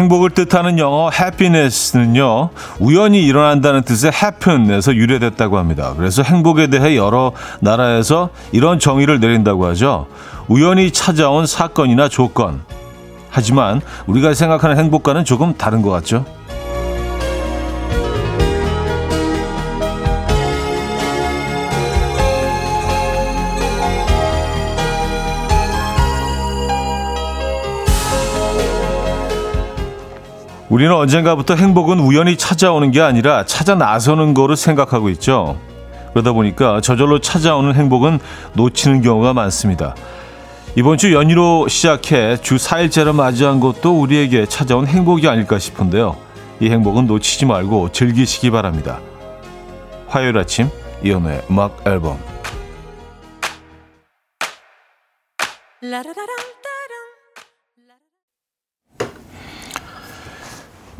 행복을 뜻하는 영어 happiness는요, 우연히 일어난다는 뜻의 happen에서 유래됐다고 합니다. 그래서 행복에 대해 여러 나라에서 이런 정의를 내린다고 하죠. 우연히 찾아온 사건이나 조건. 하지만 우리가 생각하는 행복과는 조금 다른 것 같죠. 우리는 언젠가부터 행복은 우연히 찾아오는 게 아니라 찾아 나서는 거로 생각하고 있죠. 그러다 보니까 저절로 찾아오는 행복은 놓치는 경우가 많습니다. 이번 주 연휴로 시작해 주 4일째를 맞이한 것도 우리에게 찾아온 행복이 아닐까 싶은데요. 이 행복은 놓치지 말고 즐기시기 바랍니다. 화요일 아침 이현우의 음악 앨범.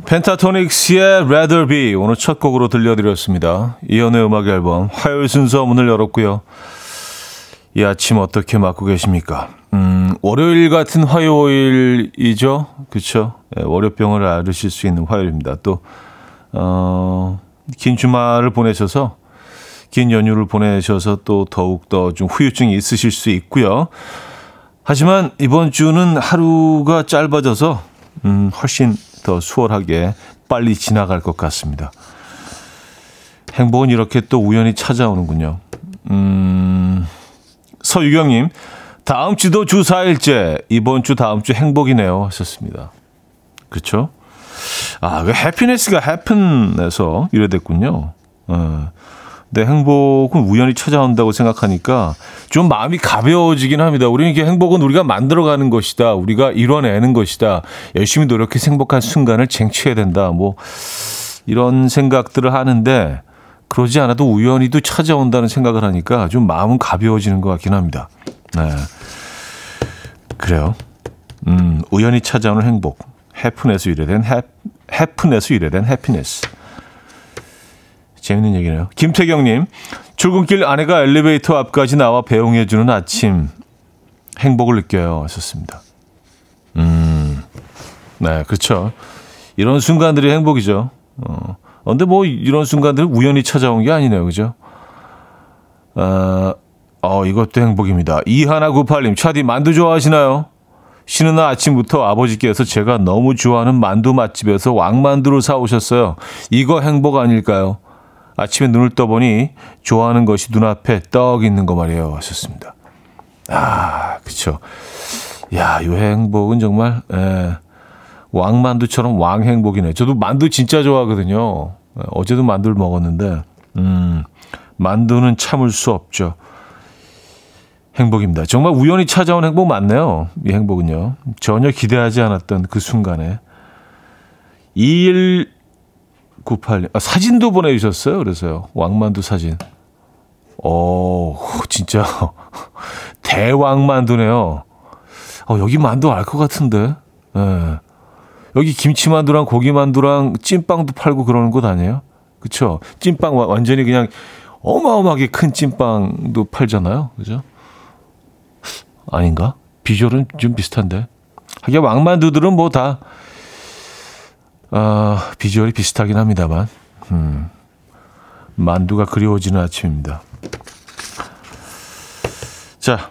펜타토닉스의 Rather Be 오늘 첫 곡으로 들려드렸습니다. 이연의 음악 앨범 화요일 순서 문을 열었고요. 이 아침 어떻게 맞고 계십니까? 월요일 같은 화요일이죠. 그렇죠? 네, 월요병을 앓으실 수 있는 화요일입니다. 또 긴 주말을 보내셔서 긴 연휴를 보내셔서 또 더욱더 좀 후유증이 있으실 수 있고요. 하지만 이번 주는 하루가 짧아져서 훨씬 더 수월하게 빨리 지나갈 것 같습니다. 행복은 이렇게 또 우연히 찾아오는군요. 서유경님, 다음 주도 주 4일째, 이번 주 다음 주 행복이네요 하셨습니다. 그렇죠? 아, 그 해피니스가 happen에서 이래 됐군요. 근데 행복은 우연히 찾아온다고 생각하니까 좀 마음이 가벼워지긴 합니다. 우리는 이게 행복은 우리가 만들어가는 것이다. 우리가 이뤄내는 것이다. 열심히 노력해서 행복한 순간을 쟁취해야 된다. 뭐 이런 생각들을 하는데 그러지 않아도 우연히도 찾아온다는 생각을 하니까 좀 마음은 가벼워지는 것 같긴 합니다. 네, 그래요. 우연히 찾아오는 행복. 해픈에서 유래된 해피니스. 재밌는 얘기네요. 김태경님, 출근길 아내가 엘리베이터 앞까지 나와 배웅해주는 아침 행복을 느껴요 하셨습니다. 네, 그렇죠. 이런 순간들이 행복이죠. 근데 뭐 이런 순간들은 우연히 찾아온 게 아니네요, 그죠? 이것도 행복입니다. 2198님, 차디 만두 좋아하시나요? 쉬는 날 아침부터 아버지께서 제가 너무 좋아하는 만두 맛집에서 왕만두를 사오셨어요. 이거 행복 아닐까요? 아침에 눈을 떠보니 좋아하는 것이 눈앞에 떡 있는 거 말이에요 하셨습니다. 아, 그렇죠. 야, 이 행복은 정말 왕만두처럼 왕행복이네. 저도 만두 진짜 좋아하거든요. 어제도 만두를 먹었는데 만두는 참을 수 없죠. 행복입니다. 정말 우연히 찾아온 행복 맞네요. 이 행복은요. 전혀 기대하지 않았던 그 순간에 98년 사진도 보내주셨어요. 그래서요, 왕만두 사진. 진짜 대왕만두네요. 여기 만두 알 것 같은데. 네. 여기 김치만두랑 고기만두랑 찐빵도 팔고 그러는 곳 아니에요? 그렇죠? 찐빵 완전히 그냥 어마어마하게 큰 찐빵도 팔잖아요. 그죠? 아닌가? 비주얼은 좀 비슷한데. 하긴 왕만두들은 뭐 다 비주얼이 비슷하긴 합니다만. 만두가 그리워지는 아침입니다. 자,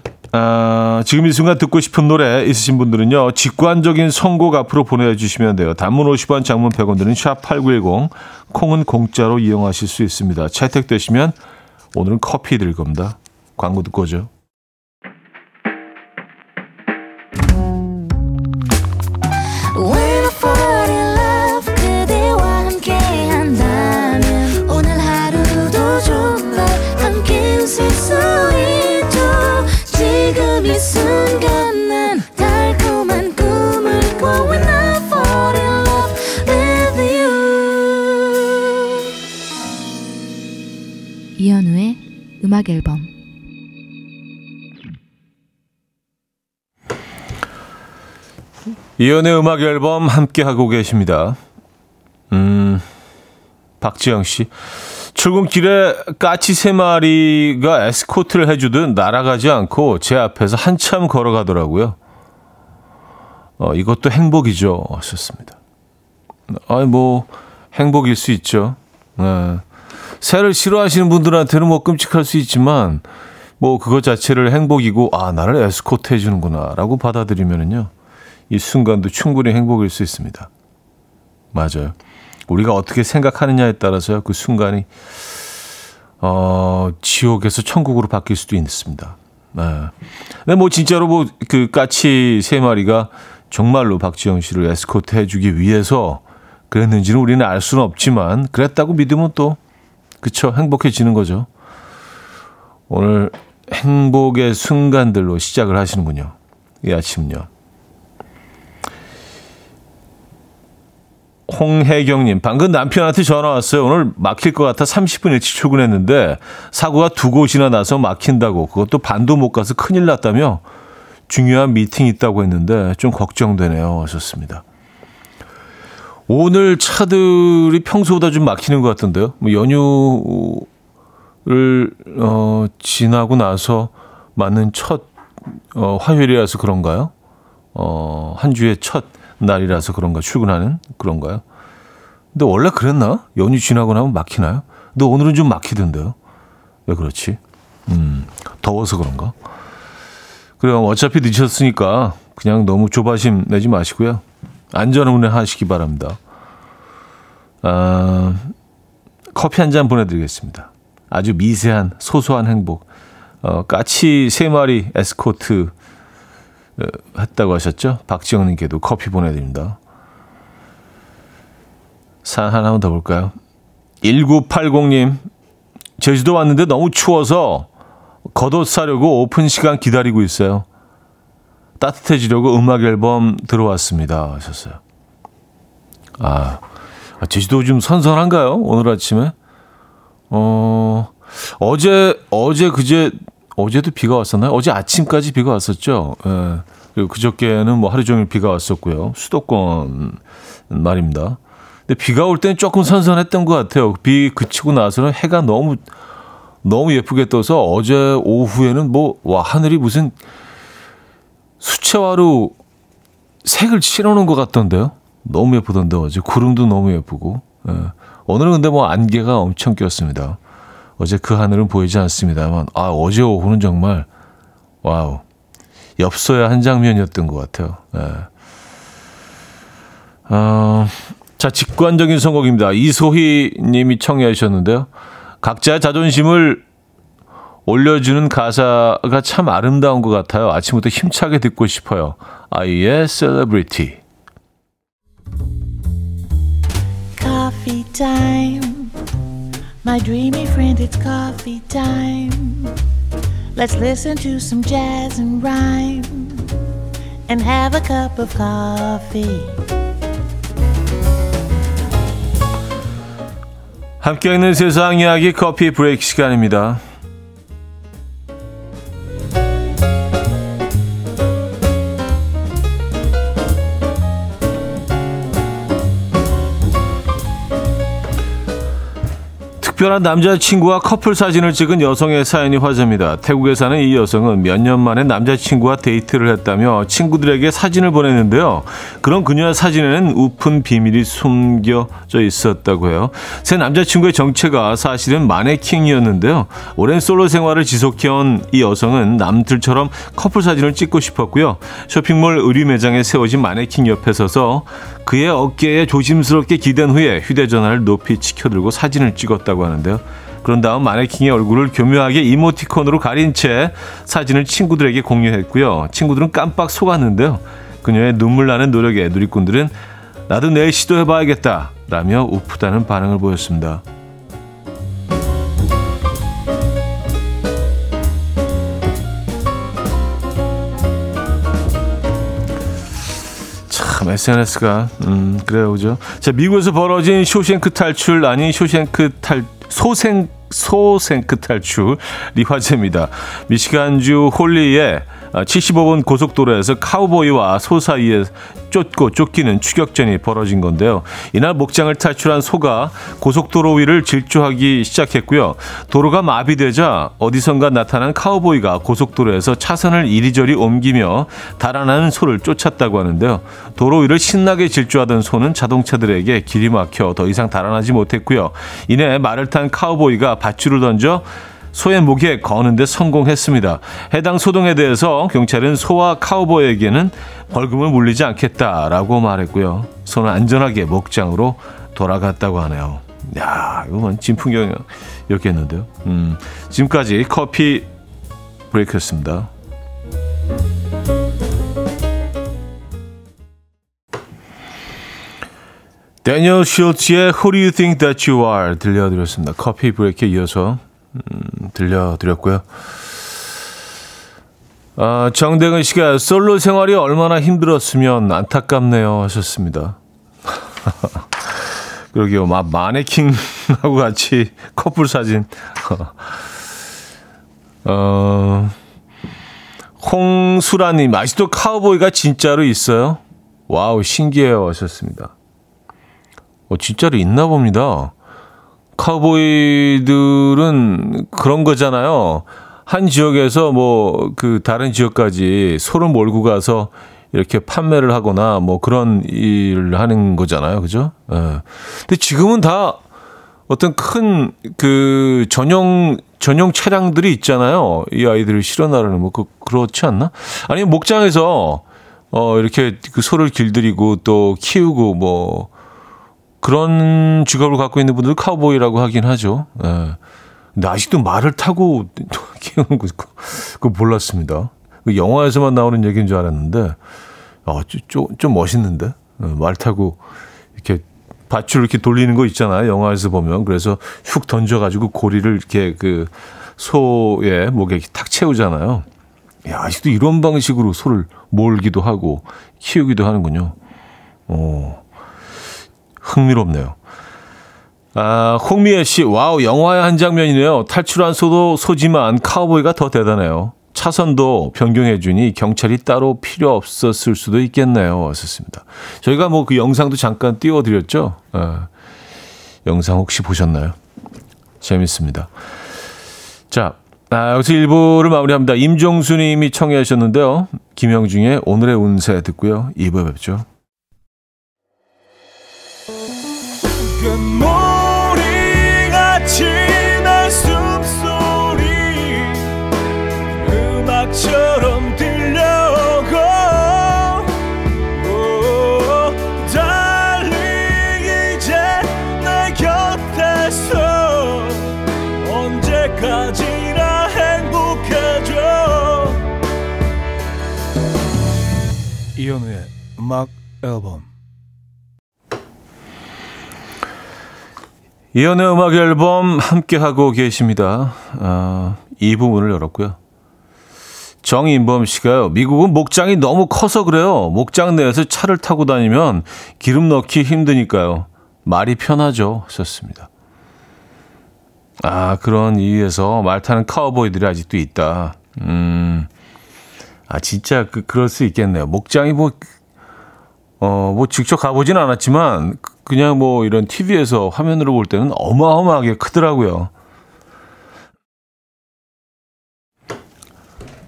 지금 이 순간 듣고 싶은 노래 있으신 분들은요, 직관적인 선곡 앞으로 보내주시면 돼요. 단문 50원, 장문 100원들은 샵8910, 콩은 공짜로 이용하실 수 있습니다. 채택되시면 오늘은 커피 드릴 겁니다. 광고 듣고 오죠. 이현우의 음악 앨범. 이현우의 음악 앨범 함께 하고 계십니다. 박지영 씨, 출근길에 까치 3마리가 에스코트를 해주듯 날아가지 않고 제 앞에서 한참 걸어가더라고요. 이것도 행복이죠. 좋습니다. 아니 뭐 행복일 수 있죠. 네. 새를 싫어하시는 분들한테는 뭐 끔찍할 수 있지만 뭐 그것 자체를 행복이고 아 나를 에스코트 해주는구나라고 받아들이면은요 이 순간도 충분히 행복일 수 있습니다. 맞아요. 우리가 어떻게 생각하느냐에 따라서요 그 순간이 지옥에서 천국으로 바뀔 수도 있습니다. 네. 근데 뭐 진짜로 뭐 그 까치 세 마리가 정말로 박지영 씨를 에스코트 해주기 위해서 그랬는지는 우리는 알 수는 없지만 그랬다고 믿으면 또 그쵸 행복해지는 거죠. 오늘 행복의 순간들로 시작을 하시는군요. 이 아침요. 홍혜경님, 방금 남편한테 전화 왔어요. 오늘 막힐 것 같아 30분 일찍 출근했는데 사고가 두 곳이나 나서 막힌다고 그것도 반도 못 가서 큰일 났다며 중요한 미팅 있다고 했는데 좀 걱정되네요 하셨습니다. 오늘 차들이 평소보다 좀 막히는 것 같던데요. 뭐 연휴를 지나고 나서 맞는 첫 화요일이라서 그런가요? 한 주의 첫 날이라서 그런가 출근하는 그런가요? 근데 원래 그랬나? 연휴 지나고 나면 막히나요? 근데 오늘은 좀 막히던데요. 왜 그렇지? 더워서 그런가? 그럼 어차피 늦었으니까 그냥 너무 조바심 내지 마시고요. 안전운행하시기 바랍니다. 커피 한 잔 보내드리겠습니다. 아주 미세한 소소한 행복. 까치 세 마리 에스코트 했다고 하셨죠? 박지영님께도 커피 보내드립니다. 사연 하나만 더 볼까요? 1980님 제주도 왔는데 너무 추워서 겉옷 사려고 오픈 시간 기다리고 있어요. 따뜻해지려고 음악 앨범 들어왔습니다 하셨어요. 아, 제주도 좀 선선한가요? 오늘 아침에? 어제도 비가 왔었나요? 어제 아침까지 비가 왔었죠. 예. 그리고 그저께는 뭐 하루 종일 비가 왔었고요. 수도권 말입니다. 근데 비가 올 때는 조금 선선했던 것 같아요. 비 그치고 나서는 해가 너무 예쁘게 떠서 어제 오후에는 뭐 와 하늘이 무슨 수채화로 색을 칠해놓은 것 같던데요. 너무 예쁘던데 어제 구름도 너무 예쁘고 예. 오늘은 근데 뭐 안개가 엄청 꼈습니다. 어제 그 하늘은 보이지 않습니다만 아 어제 오후는 정말 와우 엽서야 한 장면이었던 것 같아요. 예. 자 직관적인 선곡입니다. 이소희님이 청해 주셨는데요. 각자의 자존심을 올려주는 가사가 참 아름다운 것 같아요. 아침부터 힘차게 듣고 싶어요. 아이의 Celebrity. Coffee time. My dreamy friend, it's coffee time. Let's listen to some jazz and rhyme and have a cup of coffee. 함께 있는 세상 이야기 커피 브레이크 시간입니다. 특별한 남자친구와 커플 사진을 찍은 여성의 사연이 화제입니다. 태국에 사는 이 여성은 몇 년 만에 남자친구와 데이트를 했다며 친구들에게 사진을 보냈는데요. 그런 그녀의 사진에는 우픈 비밀이 숨겨져 있었다고 해요. 새 남자친구의 정체가 사실은 마네킹이었는데요. 오랜 솔로 생활을 지속해온 이 여성은 남들처럼 커플 사진을 찍고 싶었고요. 쇼핑몰 의류 매장에 세워진 마네킹 옆에 서서 그의 어깨에 조심스럽게 기댄 후에 휴대전화를 높이 치켜들고 사진을 찍었다고 하는데요. 그런 다음 마네킹의 얼굴을 교묘하게 이모티콘으로 가린 채 사진을 친구들에게 공유했고요. 친구들은 깜빡 속았는데요. 그녀의 눈물 나는 노력에 누리꾼들은 나도 내일 시도해봐야겠다 라며 우프다는 반응을 보였습니다. SNS가 그래요, 그죠? 자, 미국에서 벌어진 소생크 탈출이 화제입니다. 미시간주 홀리의 75번 고속도로에서 카우보이와 소 사이에 쫓고 쫓기는 추격전이 벌어진 건데요. 이날 목장을 탈출한 소가 고속도로 위를 질주하기 시작했고요. 도로가 마비되자 어디선가 나타난 카우보이가 고속도로에서 차선을 이리저리 옮기며 달아나는 소를 쫓았다고 하는데요. 도로 위를 신나게 질주하던 소는 자동차들에게 길이 막혀 더 이상 달아나지 못했고요. 이내 말을 탄 카우보이가 밧줄을 던져 소의 목에 거는데 성공했습니다. 해당 소동에 대해서 경찰은 소와 카우보이에게는 벌금을 물리지 않겠다라고 말했고요. 소는 안전하게 목장으로 돌아갔다고 하네요. 야, 이건 진풍경이었겠는데요. 지금까지 커피 브레이크였습니다. 데니얼 쉴츠의 Who Do You Think That You Are 들려드렸습니다. 커피 브레이크에 이어서 들려드렸고요. 정대근 씨가 솔로 생활이 얼마나 힘들었으면 안타깝네요 하셨습니다. 그러게요. 마네킹하고 같이 커플 사진. 홍수라님, 아직도 카우보이가 진짜로 있어요? 와우, 신기해요 하셨습니다. 진짜로 있나 봅니다. 카우보이들은 그런 거잖아요. 한 지역에서 그 다른 지역까지 소를 몰고 가서 이렇게 판매를 하거나 그런 일을 하는 거잖아요. 그죠? 예. 근데 지금은 다 어떤 큰 그 전용 차량들이 있잖아요. 이 아이들을 실어 나르는 그렇지 않나? 아니면 목장에서 이렇게 그 소를 길들이고 또 키우고 그런 직업을 갖고 있는 분들 카우보이라고 하긴 하죠. 예. 근데 아직도 말을 타고 키우는 거 그거 몰랐습니다. 영화에서만 나오는 얘기인 줄 알았는데 좀 멋있는데. 말 타고 이렇게 밧줄 이렇게 돌리는 거 있잖아요. 영화에서 보면. 그래서 휙 던져가지고 고리를 이렇게 그 소의 목에 이렇게 탁 채우잖아요. 야, 아직도 이런 방식으로 소를 몰기도 하고 키우기도 하는군요. 흥미롭네요. 홍미애 씨, 와우, 영화의 한 장면이네요. 탈출한 소도 소지만 카우보이가 더 대단해요. 차선도 변경해 주니 경찰이 따로 필요 없었을 수도 있겠네요. 왔었습니다. 저희가 그 영상도 잠깐 띄워드렸죠. 영상 혹시 보셨나요? 재밌습니다. 자, 여기서 1부를 마무리합니다. 임종수 님이 청해 하셨는데요. 김영중의 오늘의 운세 듣고요. 2부에 뵙죠. 처럼 들려오고 달리 이제 내 곁에서 언제까지나 행복해져. 이현우의 음악 앨범. 이현우의 음악 앨범 함께하고 계십니다. 이 부분을 열었고요. 정인범 씨가요. 미국은 목장이 너무 커서 그래요. 목장 내에서 차를 타고 다니면 기름 넣기 힘드니까요. 말이 편하죠. 썼습니다. 그런 이유에서 말 타는 카우보이들이 아직도 있다. 진짜 그럴 수 있겠네요. 목장이 직접 가보진 않았지만 그냥 이런 TV에서 화면으로 볼 때는 어마어마하게 크더라고요.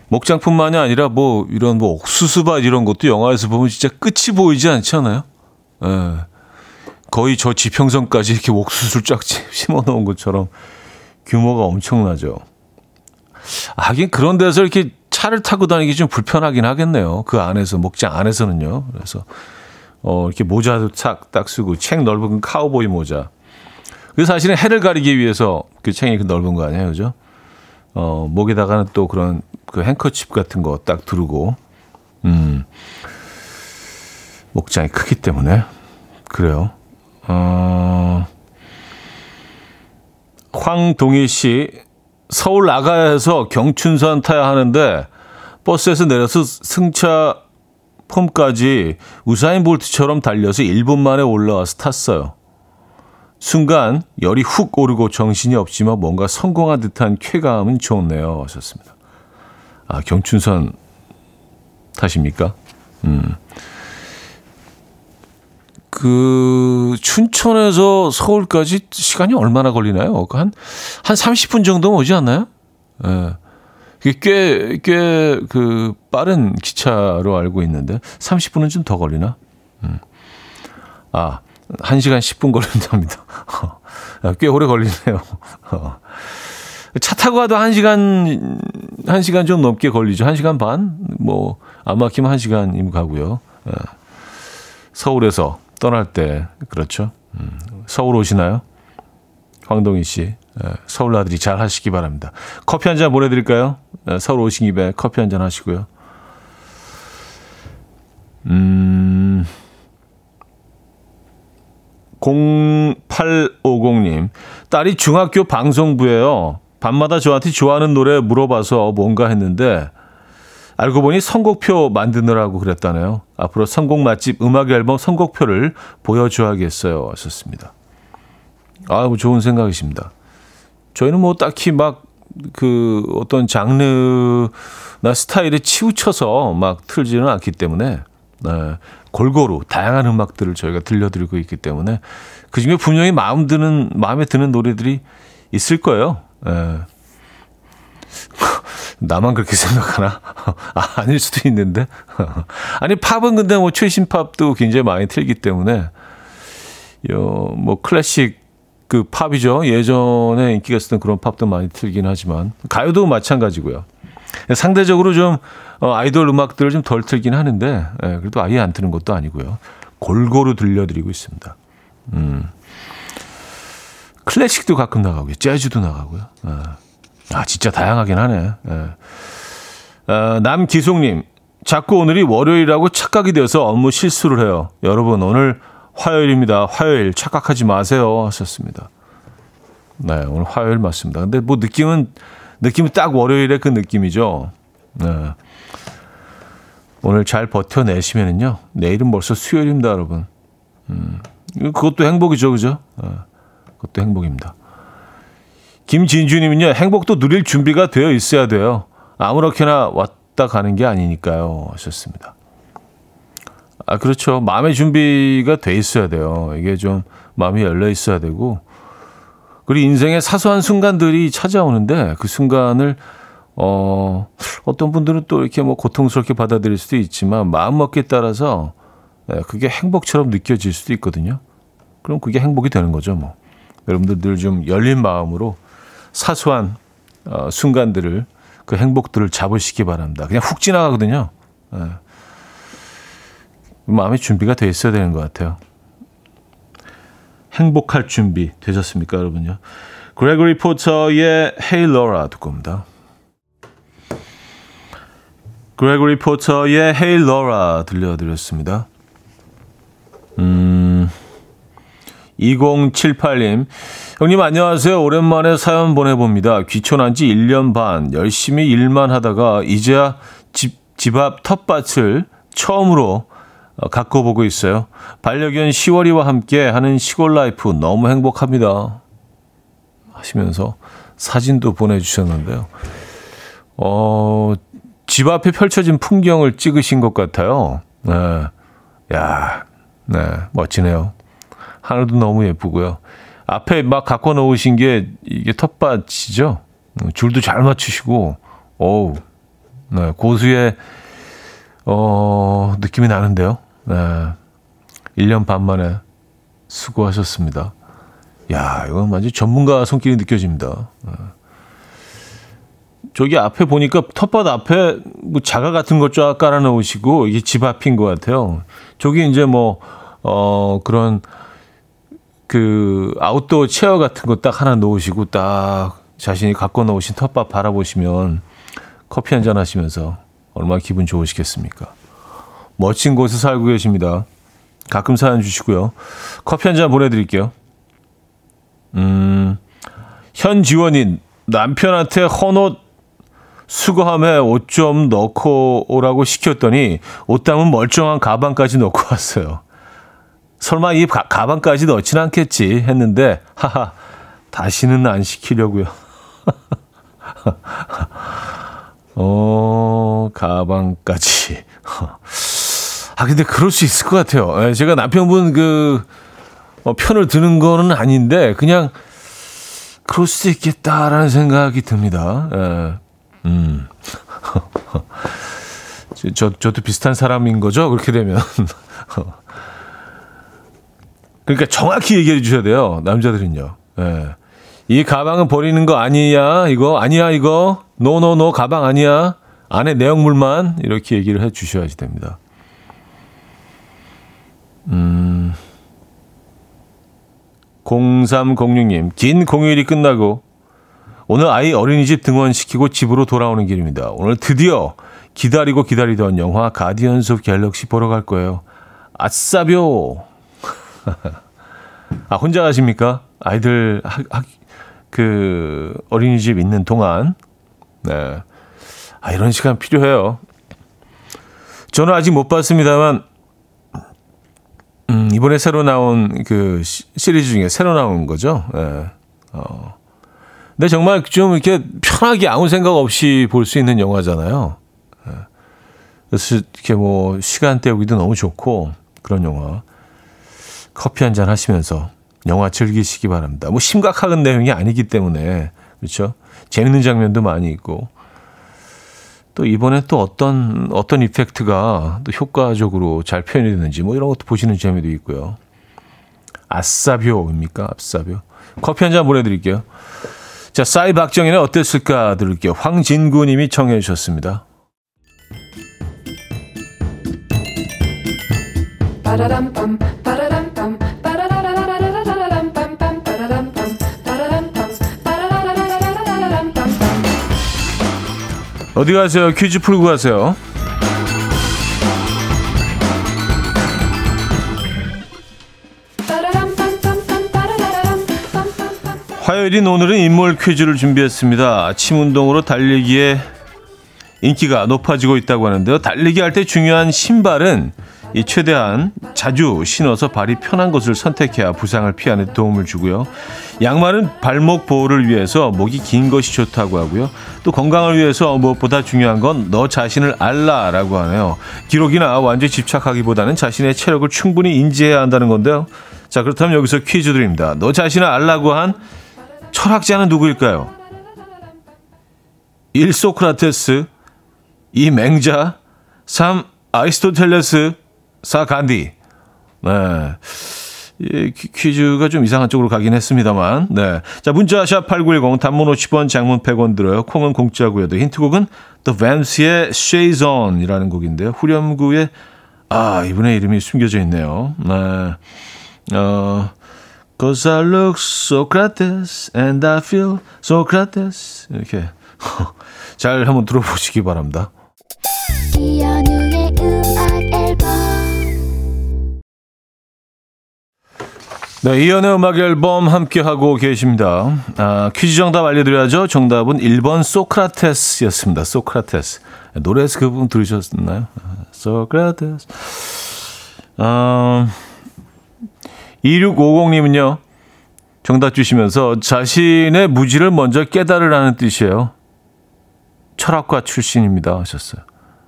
목장뿐만이 아니라 이런 옥수수밭 이런 것도 영화에서 보면 진짜 끝이 보이지 않잖아요. 예. 거의 저 지평선까지 이렇게 옥수수를 쫙 심어 놓은 것처럼 규모가 엄청나죠. 하긴 그런 데서 이렇게 차를 타고 다니기 좀 불편하긴 하겠네요. 그 안에서, 목장 안에서는요. 그래서, 이렇게 모자도 딱 쓰고, 챙 넓은 카우보이 모자. 그 사실은 해를 가리기 위해서 그 챙이 넓은 거 아니에요. 그죠? 목에다가는 또 그런 그 행커칩 같은 거 딱 두르고, 목장이 크기 때문에, 그래요. 황동희 씨, 서울 나가야 해서 경춘선 타야 하는데, 버스에서 내려서 승차 폼까지 우사인 볼트처럼 달려서 1분 만에 올라와서 탔어요. 순간 열이 훅 오르고 정신이 없지만 뭔가 성공한 듯한 쾌감은 좋네요 하셨습니다. 경춘선 탓입니까? 그 춘천에서 서울까지 시간이 얼마나 걸리나요? 한 30분 정도면 오지 않나요? 예. 그게 꽤 그 빠른 기차로 알고 있는데 30분은 좀 더 걸리나? 아, 1시간 10분 걸린답니다. 꽤 오래 걸리네요. 차 타고 가도 1시간 좀 넘게 걸리죠. 1시간 반? 뭐 안 막히면 1시간이면 가고요. 예. 서울에서 떠날 때 그렇죠. 서울 오시나요? 황동희 씨. 서울 나들이 잘 하시기 바랍니다. 커피 한 잔 보내드릴까요? 서울 오신 김에 커피 한 잔 하시고요. 음, 0850님, 딸이 중학교 방송부예요. 밤마다 저한테 좋아하는 노래 물어봐서 뭔가 했는데 알고 보니 선곡표 만드느라고 그랬다네요. 앞으로 선곡 맛집 음악 앨범 선곡표를 보여줘야겠어요. 하셨습니다. 아, 좋은 생각이십니다. 저희는 뭐 딱히 막 그 어떤 장르나 스타일에 치우쳐서 막 틀지는 않기 때문에, 네, 골고루 다양한 음악들을 저희가 들려드리고 있기 때문에 그중에 분명히 마음에 드는 노래들이 있을 거예요. 네. 나만 그렇게 생각하나? 아닐 수도 있는데. 아니, 팝은 근데 뭐 최신 팝도 굉장히 많이 틀기 때문에, 뭐 클래식 그 팝이죠. 예전에 인기가 있었던 그런 팝도 많이 틀긴 하지만, 가요도 마찬가지고요. 상대적으로 좀 아이돌 음악들을 좀 덜 틀긴 하는데, 그래도 아예 안 트는 것도 아니고요. 골고루 들려드리고 있습니다. 클래식도 가끔 나가고요. 재즈도 나가고요. 아, 진짜 다양하긴 하네. 예. 남기송님, 자꾸 오늘이 월요일이라고 착각이 돼서 업무 실수를 해요. 여러분, 오늘 화요일입니다. 화요일 착각하지 마세요. 하셨습니다. 네, 오늘 화요일 맞습니다. 근데 뭐 느낌은 딱 월요일의 그 느낌이죠. 네. 오늘 잘 버텨내시면은요, 내일은 벌써 수요일입니다, 여러분. 그것도 행복이죠, 그죠? 그것도 행복입니다. 김진주님은요, 행복도 누릴 준비가 되어 있어야 돼요. 아무렇게나 왔다 가는 게 아니니까요. 하셨습니다. 아, 그렇죠. 마음의 준비가 돼 있어야 돼요. 이게 좀 마음이 열려 있어야 되고, 그리고 인생의 사소한 순간들이 찾아오는데 그 순간을 어떤 분들은 또 이렇게 뭐 고통스럽게 받아들일 수도 있지만 마음먹기에 따라서 그게 행복처럼 느껴질 수도 있거든요. 그럼 그게 행복이 되는 거죠, 뭐. 여러분들 늘 좀 열린 마음으로 사소한 순간들을, 그 행복들을 잡으시기 바랍니다. 그냥 훅 지나가거든요. 예. 마음의 준비가 돼 있어야 되는 것 같아요. 행복할 준비 되셨습니까, 여러분요? 그레고리 포터의 Hey Laura 듣고 옵니다. 그레고리 포터의 Hey Laura 들려드렸습니다. 2078님, 형님 안녕하세요. 오랜만에 사연 보내봅니다. 귀촌한 지 1년 반 열심히 일만 하다가 이제야 집 앞 텃밭을 처음으로 가꿔 보고 있어요. 반려견 10월이와 함께 하는 시골 라이프 너무 행복합니다. 하시면서 사진도 보내주셨는데요. 집 앞에 펼쳐진 풍경을 찍으신 것 같아요. 네. 야, 네, 멋지네요. 하늘도 너무 예쁘고요. 앞에 막 갖고 놓으신 게 이게 텃밭이죠. 줄도 잘 맞추시고, 어우, 네, 고수의 느낌이 나는데요. 네, 1년 반 만에 수고하셨습니다. 야, 이건 완전 전문가 손길이 느껴집니다. 네. 저기 앞에 보니까 텃밭 앞에 뭐 자가 같은 것 쫙 깔아 놓으시고, 이게 집 앞인 것 같아요. 저기 이제 뭐 그런 그 아웃도어 체어 같은 거 딱 하나 놓으시고, 딱 자신이 갖고 놓으신 텃밭 바라보시면 커피 한잔 하시면서 얼마나 기분 좋으시겠습니까? 멋진 곳에 살고 계십니다. 가끔 사연 주시고요. 커피 한잔 보내드릴게요. 현지원인, 남편한테 헌옷 수거함에 옷 좀 넣고 오라고 시켰더니 옷 담은 멀쩡한 가방까지 넣고 왔어요. 설마 이 가방까지 넣진 않겠지 했는데, 하하, 다시는 안 시키려고요. 가방까지. 아, 근데 그럴 수 있을 것 같아요. 제가 남편분 그 편을 드는 거는 아닌데 그냥 그럴 수도 있겠다라는 생각이 듭니다. 예. 저도 비슷한 사람인 거죠? 그렇게 되면. 그러니까 정확히 얘기해 주셔야 돼요. 남자들은요. 예. 이 가방은 버리는 거 아니야. 이거 아니야 이거. 노노노 가방 아니야. 안에 내용물만 이렇게 얘기를 해 주셔야지 됩니다. 음, 0306님, 긴 공휴일이 끝나고 오늘 아이 어린이집 등원시키고 집으로 돌아오는 길입니다. 오늘 드디어 기다리고 기다리던 영화 가디언즈 오브 갤럭시 보러 갈 거예요. 아싸벼. 아, 혼자 가십니까? 아이들 그 어린이집 있는 동안. 네. 아, 이런 시간 필요해요. 저는 아직 못 봤습니다만 이번에 새로 나온 그 시리즈 중에 새로 나온 거죠. 네. 근데 정말 좀 이렇게 편하게 아무 생각 없이 볼 수 있는 영화잖아요. 네. 그래서 이렇게 뭐 시간 때우기도 너무 좋고 그런 영화. 커피 한잔 하시면서 영화 즐기시기 바랍니다. 뭐 심각한 내용이 아니기 때문에 그렇죠. 재밌는 장면도 많이 있고 또 이번에 또 어떤 이펙트가 또 효과적으로 잘 표현이 되는지 뭐 이런 것도 보시는 재미도 있고요. 아싸비오입니까? 아싸비오. 커피 한잔 보내드릴게요. 자, 싸이 박정희는 어땠을까 들을게요. 황진구님이 청해 주셨습니다. 빠라람밤 빠라람밤 빠라라라라라라람밤 빠라람밤 빠라람밤 빠라라라라라람밤. 어디 가세요? 퀴즈 풀고 가세요. 화요일인 오늘은 인물 퀴즈를 준비했습니다. 아침 운동으로 달리기에 인기가 높아지고 있다고 하는데요. 달리기 할 때 중요한 신발은 이 최대한 자주 신어서 발이 편한 것을 선택해야 부상을 피하는 데 도움을 주고요. 양말은 발목 보호를 위해서 목이 긴 것이 좋다고 하고요. 또 건강을 위해서 무엇보다 중요한 건 너 자신을 알라라고 하네요. 기록이나 완전히 집착하기보다는 자신의 체력을 충분히 인지해야 한다는 건데요. 자, 그렇다면 여기서 퀴즈 드립니다. 너 자신을 알라고 한 철학자는 누구일까요? 1. 소크라테스, 2. 맹자, 3. 아리스토텔레스, 4. 간디. 네. 예, 퀴즈가 좀 이상한 쪽으로 가긴 했습니다만. 네. 자, 문자 샵 8910 단문 50원, 장문 100원 들어요. 콩은 공짜고요. 힌트곡은 The Vamps의 Shades On이라는 곡인데요. 후렴구에 아, 이분의 이름이 숨겨져 있네요. 네. 'Cause I look Socrates and I feel Socrates. 이렇게. 잘 한번 들어보시기 바랍니다. 네, 이연의 음악 앨범 함께하고 계십니다. 아, 퀴즈 정답 알려드려야죠. 정답은 1번 소크라테스였습니다. 소크라테스. 노래에서 그 부분 들으셨나요? 소크라테스. 2650님은요. 정답 주시면서 자신의 무지를 먼저 깨달으라는 뜻이에요. 철학과 출신입니다 하셨어요.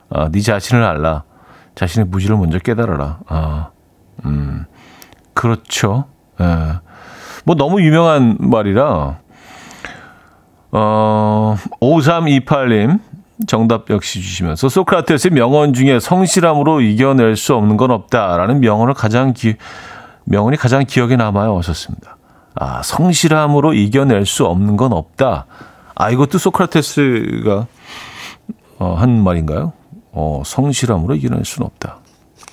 아, 네 자신을 알라. 자신의 무지를 먼저 깨달아라. 아, 그렇죠. 예. 뭐 너무 유명한 말이라. 5328님 정답 역시 주시면서 소크라테스의 명언 중에 성실함으로 이겨낼 수 없는 건 없다라는 명언이 가장 기억에 남아요 하셨습니다. 아, 성실함으로 이겨낼 수 없는 건 없다. 아, 이것도 소크라테스가 한 말인가요? 성실함으로 이겨낼 수는 없다.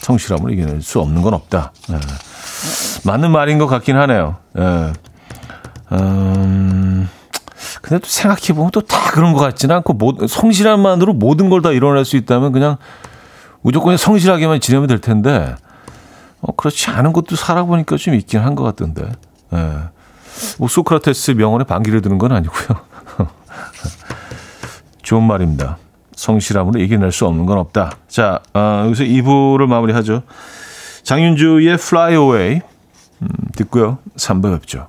성실함으로 이겨낼 수 없는 건 없다. 예. 맞는 말인 것 같긴 하네요. 예. 근데 또 생각해보면 또 다 그런 것 같지는 않고, 성실함만으로 모든 걸 다 이뤄낼 수 있다면 그냥 무조건 성실하게만 지내면 될 텐데, 그렇지 않은 것도 살아보니까 좀 있긴 한 것 같던데. 예. 뭐 소크라테스 명언에 반기를 드는 건 아니고요. 좋은 말입니다. 성실함으로 이겨낼 수 없는 건 없다. 자, 여기서 2부를 마무리하죠. 장윤주의 Fly Away 듣고요. 3부에 뵙죠.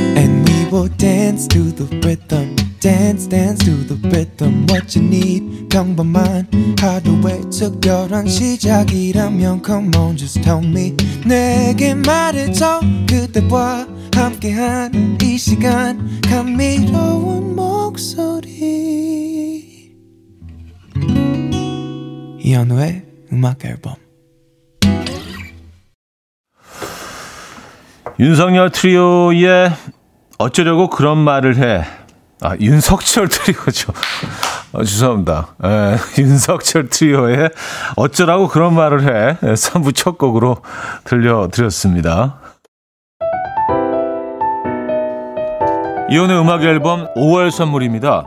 And we will dance to the rhythm. Dance, dance to the rhythm What you need, 평범한 하루의 특별한 시작이라면 Come on, just tell me 내게 말해줘 그대와 함께한 이 시간 감미로운 목소리 이현우의 음악 앨범 윤석열 트리오의 어쩌려고 그런 말을 해. 아, 윤석철 트리오죠. 죄송합니다. 윤석철 트리오의 어쩌라고 그런 말을 해. 3부 첫 곡으로 들려드렸습니다. 이온의 음악 앨범 5월 선물입니다.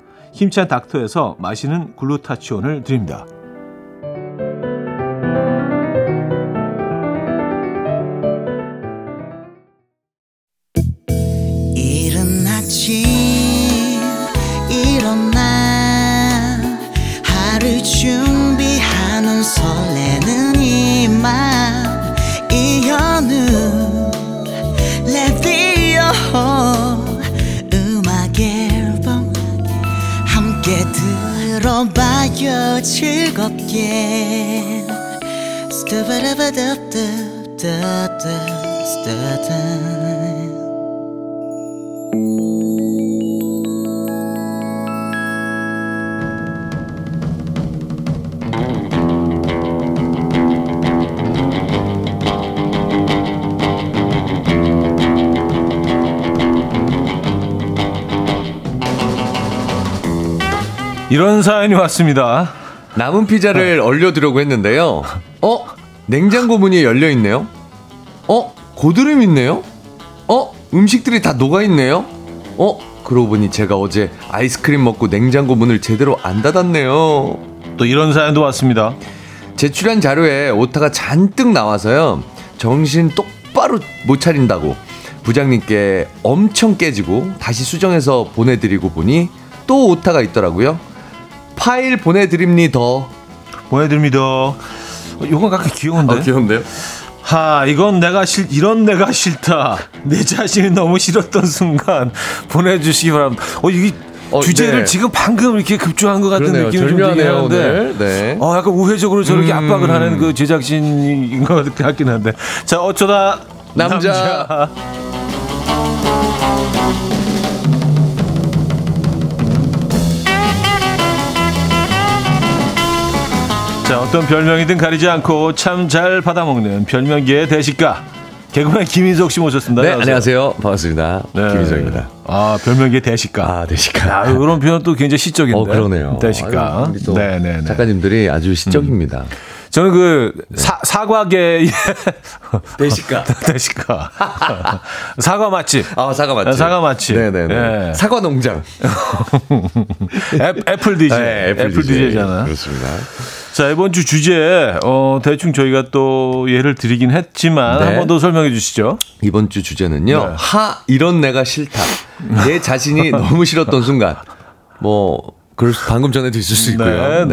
힘찬 닥터에서 마시는 글루타치온을 드립니다. 들어봐요 즐겁게 이런 사연이 왔습니다. 남은 피자를 얼려두려고 했는데요. 냉장고 문이 열려있네요. 고드름 있네요. 음식들이 다 녹아있네요. 그러고 보니 제가 어제 아이스크림 먹고 냉장고 문을 제대로 안 닫았네요. 또 이런 사연도 왔습니다. 제출한 자료에 오타가 잔뜩 나와서요. 정신 똑바로 못 차린다고 부장님께 엄청 깨지고 다시 수정해서 보내드리고 보니 또 오타가 있더라고요. 파일 보내드립니다. 이건 약간 귀여운데? 귀여운데요? 이건 내가 싫다. 내 자신이 너무 싫었던 순간 보내주시기 바랍니다. 이게 주제를 네. 지금 방금 이렇게 급조한 것 같은 그러네요. 느낌이 좀 들긴 한데, 네. 약간 우회적으로 저렇게 압박을 하는 그 제작진인 것 같긴 한데. 자, 어쩌다 남자. 자, 어떤 별명이든 가리지 않고 참 잘 받아먹는 별명계의 대식가 개그맨 김인석 씨 모셨습니다. 네, 안녕하세요. 반갑습니다. 네. 김인석입니다. 별명계의 대식가. 대식가. 이런 표현 또 굉장히 시적인데. 그러네요. 대식가. 네. 작가님들이 아주 시적입니다. 저는 사과계의 대식가. 사과 맛집. 사과 맛집. 네. 사과 농장. 애플 DJ. 애플 DJ잖아. 그렇습니다. 자, 이번 주 주제 대충 저희가 또 예를 드리긴 했지만 한 번 더 설명해 주시죠. 이번 주 주제는요. 네. 이런 내가 싫다. 내 자신이 너무 싫었던 순간. 방금 전에도 있을 수 있고요.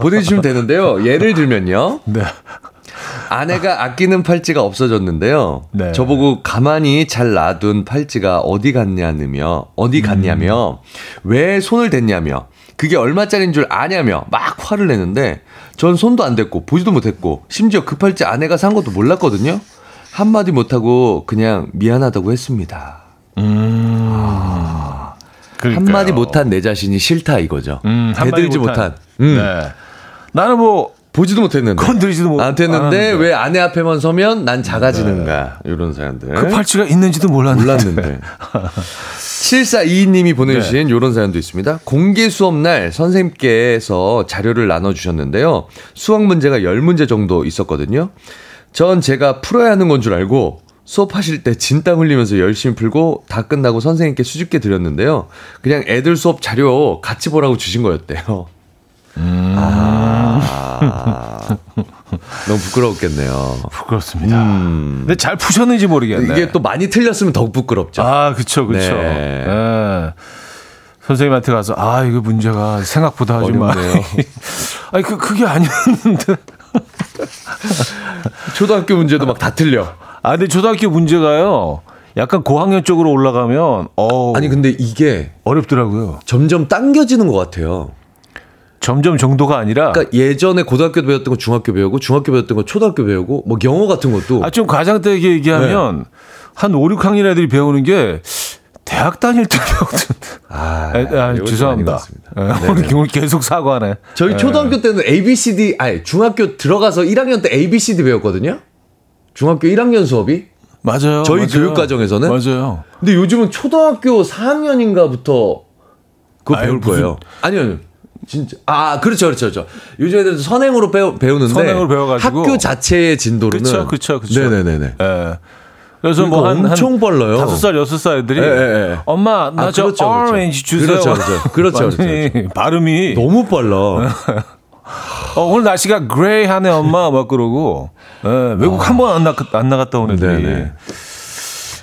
보내주시면 되는데요. 예를 들면요. 아내가 아끼는 팔찌가 없어졌는데요. 네. 저보고 가만히 잘 놔둔 팔찌가 어디 갔냐며 왜 손을 댔냐며 그게 얼마짜리인 줄 아냐며 막 화를 내는데 전 손도 안 댔고 보지도 못했고 심지어 그 팔찌 아내가 산 것도 몰랐거든요. 한마디 못하고 그냥 미안하다고 했습니다. 아, 한마디 못한 내 자신이 싫다 이거죠. 대들지 못한. 네. 나는 뭐 보지도 못했는데 건드리지도 못했는데 왜 아내 앞에만 서면 난 작아지는가. 네. 이런 사연들. 그 팔찌가 있는지도 몰랐는데. 7422님이 보내주신 이런 사연도 있습니다. 공개 수업날 선생님께서 자료를 나눠주셨는데요. 수학 문제가 10문제 정도 있었거든요. 전 제가 풀어야 하는 건 줄 알고 수업하실 때 진땀 흘리면서 열심히 풀고 다 끝나고 선생님께 수줍게 드렸는데요. 그냥 애들 수업 자료 같이 보라고 주신 거였대요. 너무 부끄러웠겠네요. 부끄럽습니다. 근데 잘 푸셨는지 모르겠네. 이게 또 많이 틀렸으면 더욱 부끄럽죠. 아, 그쵸. 네. 네. 선생님한테 가서 아, 이거 문제가 생각보다 하지만 아니 그게 아니었는데. 초등학교 문제도 막 다 틀려. 아, 근데 초등학교 문제가요. 약간 고학년 쪽으로 올라가면 아니 근데 이게 어렵더라고요. 점점 당겨지는 것 같아요. 점점 정도가 아니라 그러니까 예전에 고등학교 배웠던 거 중학교 배우고 중학교 배웠던 거 초등학교 배우고 뭐 영어 같은 것도 좀 과장되게 얘기하면 한 5, 6학년 애들이 배우는 게 대학 다닐 때 배웠던 죄송합니다. 오늘 계속 사과하네. 저희 초등학교 때는 ABCD 중학교 들어가서 1학년 때 ABCD 배웠거든요. 중학교 1학년 수업이 맞아요. 저희 교육과정에서는 맞아요. 근데 요즘은 초등학교 4학년인가부터 그거 배울 거예요. 아니요. 진짜 그렇죠. 요즘 애들도 선행으로 배우는데 선행으로 배워가지고 학교 자체의 진도로는 그렇죠. 네네네. 예. 그래서 뭐 엄청 벌러요. 5살 6살 애들이 엄마 나 저 오렌지 주세요. 그렇죠. 발음이 너무 빨라. 오늘 날씨가 그레이하네 엄마 막 그러고 외국 한 번 안 나갔다 온 애들이. 네네.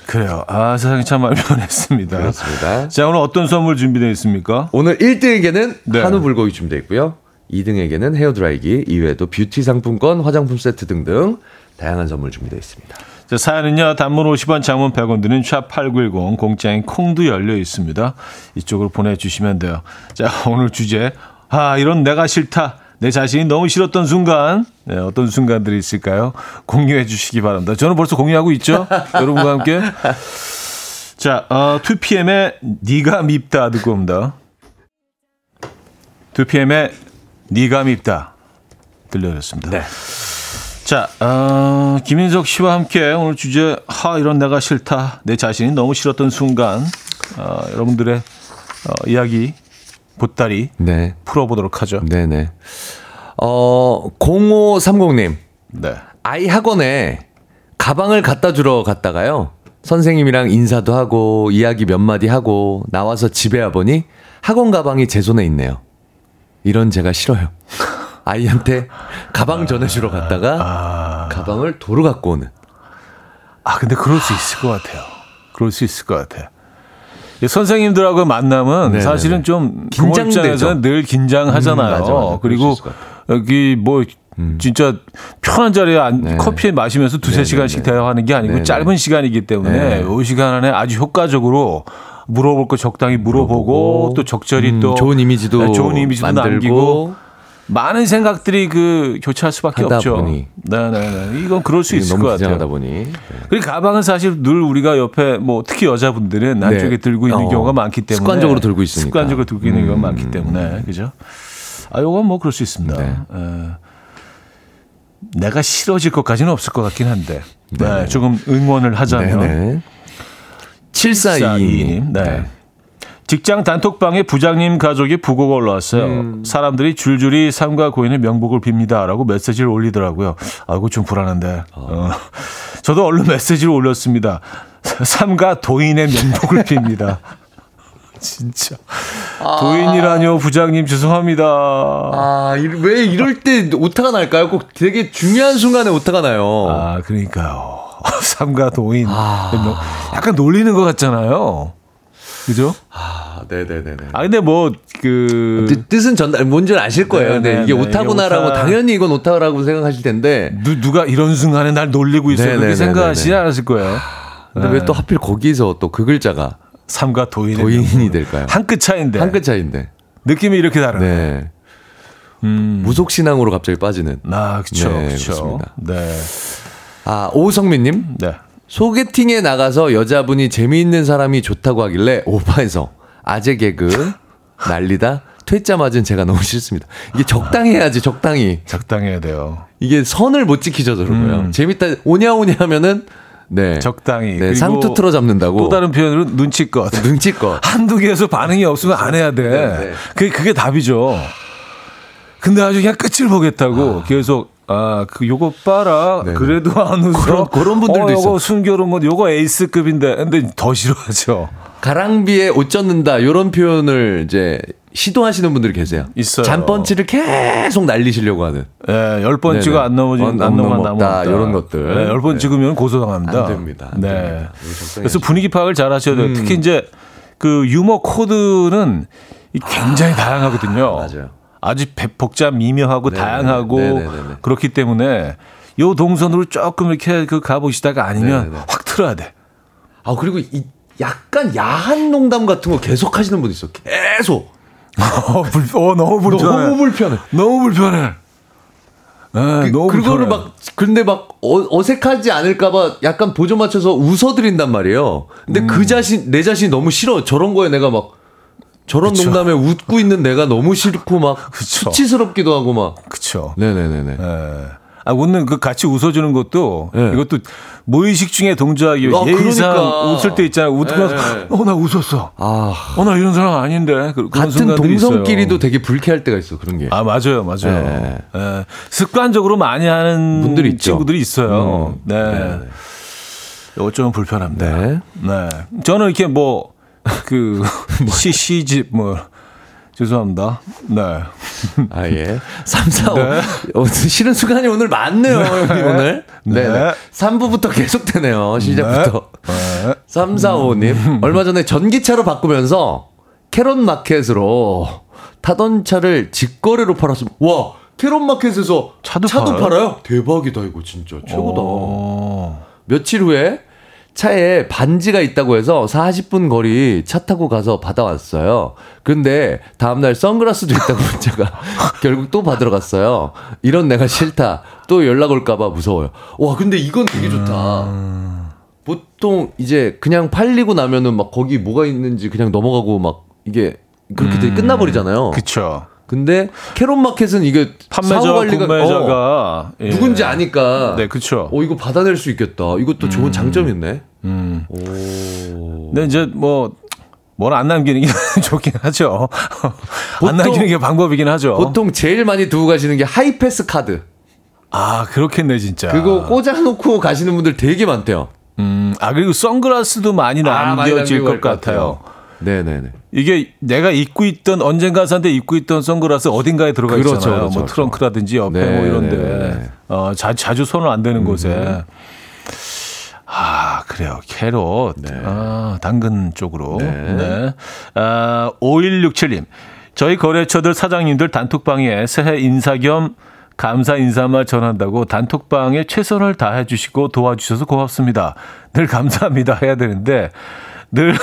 그래요. 아, 세상이 참 알면했습니다. 그렇습니다. 자, 오늘 어떤 선물 준비되어 있습니까? 오늘 1등에게는 한우 불고기 준비되어 있고요. 2등에게는 헤어드라이기, 이외에도 뷰티 상품권, 화장품 세트 등등 다양한 선물 준비되어 있습니다. 자, 사연은요. 단문 50원, 장문 100원 드는 샵8910 공짜인 콩도 열려 있습니다. 이쪽으로 보내주시면 돼요. 자, 오늘 주제 이런 내가 싫다. 내 자신이 너무 싫었던 순간, 어떤 순간들이 있을까요? 공유해 주시기 바랍니다. 저는 벌써 공유하고 있죠? 여러분과 함께. 자, 2PM의 네가 밉다 듣고 옵니다. 2PM의 네가 밉다 들려드렸습니다. 네. 자, 김인석 씨와 함께 오늘 주제 이런 내가 싫다. 내 자신이 너무 싫었던 순간 여러분들의 이야기 보따리 풀어보도록 하죠. 네네. 0530님. 네. 아이 학원에 가방을 갖다 주러 갔다가요. 선생님이랑 인사도 하고 이야기 몇 마디 하고 나와서 집에 와보니 학원 가방이 제 손에 있네요. 이런 제가 싫어요. 아이한테 가방 전해주러 갔다가 가방을 도로 갖고 오는. 근데 그럴 수 있을 것 같아요. 선생님들하고 만남은 사실은 좀 부모 입장에서는 늘 긴장하잖아요. 맞아. 그리고 여기 뭐 진짜 편한 자리에 커피 마시면서 두세 시간씩 대화하는 게 아니고 짧은 시간이기 때문에 이 시간 안에 아주 효과적으로 물어볼 거 적당히 물어보고 또 적절히 또 좋은 이미지도 남기고 많은 생각들이 교차할 수밖에 없죠. 네. 이건 그럴 수 있을 것 같아요. 보니. 그리고 가방은 사실 늘 우리가 옆에 특히 여자분들은 안쪽에 들고 있는 경우가 많기 때문에 습관적으로 들고 있는 경우가 많기 때문에 그죠? 요건 뭐 그럴 수 있습니다. 네. 내가 싫어질 것까지는 없을 것 같긴 한데 조금 응원을 하자면 7422님. 네. 직장 단톡방에 부장님 가족이 부고가 올라왔어요. 사람들이 줄줄이 삶과 고인의 명복을 빕니다라고 메시지를 올리더라고요. 이거 좀 불안한데. 저도 얼른 메시지를 올렸습니다. 삶과 도인의 명복을 빕니다. 진짜. 도인이라뇨 부장님 죄송합니다. 왜 이럴 때 오타가 날까요? 꼭 되게 중요한 순간에 오타가 나요. 그러니까요. 삶과 도인. 약간 놀리는 것 같잖아요. 그죠? 아, 네네네. 아, 근데 뭐, 뜻은 전달, 뭔지는 아실 거예요. 네네네. 근데 이게 오타구나라고, 당연히 이건 오타라고 생각하실 텐데. 누가 이런 순간에 날 놀리고 있어요. 네네네네. 그렇게 생각하시지 않았을 거예요. 근데 왜 또 하필 거기서 또 그 글자가. 삼과 도인이 될까요? 한 끗 차이인데. 한 끗 차이인데. 느낌이 이렇게 다르네. 네. 무속신앙으로 갑자기 빠지는. 아, 그쵸. 네, 그쵸. 네. 아, 오성민님. 네. 소개팅에 나가서 여자분이 재미있는 사람이 좋다고 하길래 오바해서 아재 개그 난리다 퇴짜 맞은 제가 너무 싫습니다. 이게 적당해야지, 적당히. 적당해야 돼요. 이게 선을 못 지키죠, 저런 거요. 재밌다 오냐오냐 하면은 네 적당히 네, 상투 틀어 잡는다고. 또 다른 표현으로 눈치껏. 눈치껏. 한두 개에서 반응이 없으면 안 해야 돼. 네. 그게 답이죠. 근데 아주 그냥 끝을 보겠다고 계속. 아, 요거 봐라. 네네. 그래도 안 웃어. 그런 분들도 있어. 요거 순결은 뭐 요거 에이스급인데, 근데 더 싫어하죠. 가랑비에 옷 젖는다 이런 표현을 이제 시도하시는 분들이 계세요. 있어요. 잔펀치를 계속 날리시려고 하는. 예, 네, 10번째가 안 넘어지면 안 넘어간다. 이런 것들. 네, 10번 찍으면 고소당합니다. 안 됩니다. 안 됩니다. 그래서 분위기 파악을 잘 하셔야 돼요. 특히 이제 그 유머 코드는 굉장히 다양하거든요. 맞아요. 아주 복잡 미묘하고 네네. 다양하고 네네네네. 그렇기 때문에 요 동선으로 조금 이렇게 가보시다가 아니면 네네. 확 틀어야 돼. 아 그리고 약간 야한 농담 같은 거 계속 하시는 분 있어. 계속. 너무 불편해. 네, 너무 그거를 막 근데 막 어색하지 않을까봐 약간 보조 맞춰서 웃어드린단 말이에요. 근데 그 자신 내 자신이 너무 싫어. 저런 거에 내가 막. 저런 그쵸. 농담에 웃고 있는 내가 너무 싫고 막 그쵸. 수치스럽기도 하고 막. 그렇죠. 네네네네. 네. 아 웃는 그 같이 웃어주는 것도 네. 이것도 무의식 중에 동조하기 위해 예의상 그러니까. 웃을 때 있잖아. 웃으면서 네. 나 웃었어. 나 이런 사람 아닌데. 같은 동성끼리도 있어요. 되게 불쾌할 때가 있어 그런 게. 아 맞아요. 네. 네. 습관적으로 많이 하는 분들이 있죠. 친구들이 있어요. 네. 어쩌면 불편합니다. 네. 저는 이렇게 뭐. 시집 뭐 죄송합니다. 네. 아 예. 3, 4, 5 네. 싫은 순간이 오늘 많네요. 네. 형님 오늘. 네. 3부부터 계속되네요. 시작부터. 네. 3, 4, 5님. 얼마 전에 전기차로 바꾸면서 캐롯마켓으로 타던 차를 직거래로 팔았습니다. 와 캐롯마켓에서 차도 팔아요? 대박이다 이거 진짜 최고다. 며칠 후에 차에 반지가 있다고 해서 40분 거리 차 타고 가서 받아왔어요. 근데 다음날 선글라스도 있다고 문자가 결국 또 받으러 갔어요. 이런 내가 싫다. 또 연락 올까봐 무서워요. 와 근데 이건 되게 좋다. 보통 이제 그냥 팔리고 나면은 막 거기 뭐가 있는지 그냥 넘어가고 막 이게 그렇게 되게 끝나버리잖아요. 그쵸. 근데 캐롯마켓은 이게 판매자 관리가 누군지 아니까. 네, 그렇죠. 이거 받아낼 수 있겠다. 이것도 좋은 장점이 있네. 오. 근데 이제 뭘 안 남기는 게 좋긴 하죠. 안 남기는 게 방법이긴 하죠. 보통 제일 많이 두고 가시는 게 하이패스 카드. 아, 그렇겠네 진짜. 그거 꽂아놓고 가시는 분들 되게 많대요. 아 그리고 선글라스도 많이 남겨질 것 같아요. 네네네. 이게 내가 입고 있던 언젠가 산데 입고 있던 선글라스 어딘가에 들어가 그렇죠, 있잖아요. 그렇죠, 뭐 트렁크라든지 옆에 네, 뭐 이런데 네. 자주 손을 안 대는 곳에. 아 그래요. 캐럿. 네. 아 당근 쪽으로. 네. 아 5167님. 저희 거래처들 사장님들 단톡방에 새해 인사 겸 감사 인사말 전한다고 단톡방에 최선을 다해 주시고 도와주셔서 고맙습니다. 늘 감사합니다 해야 되는데 늘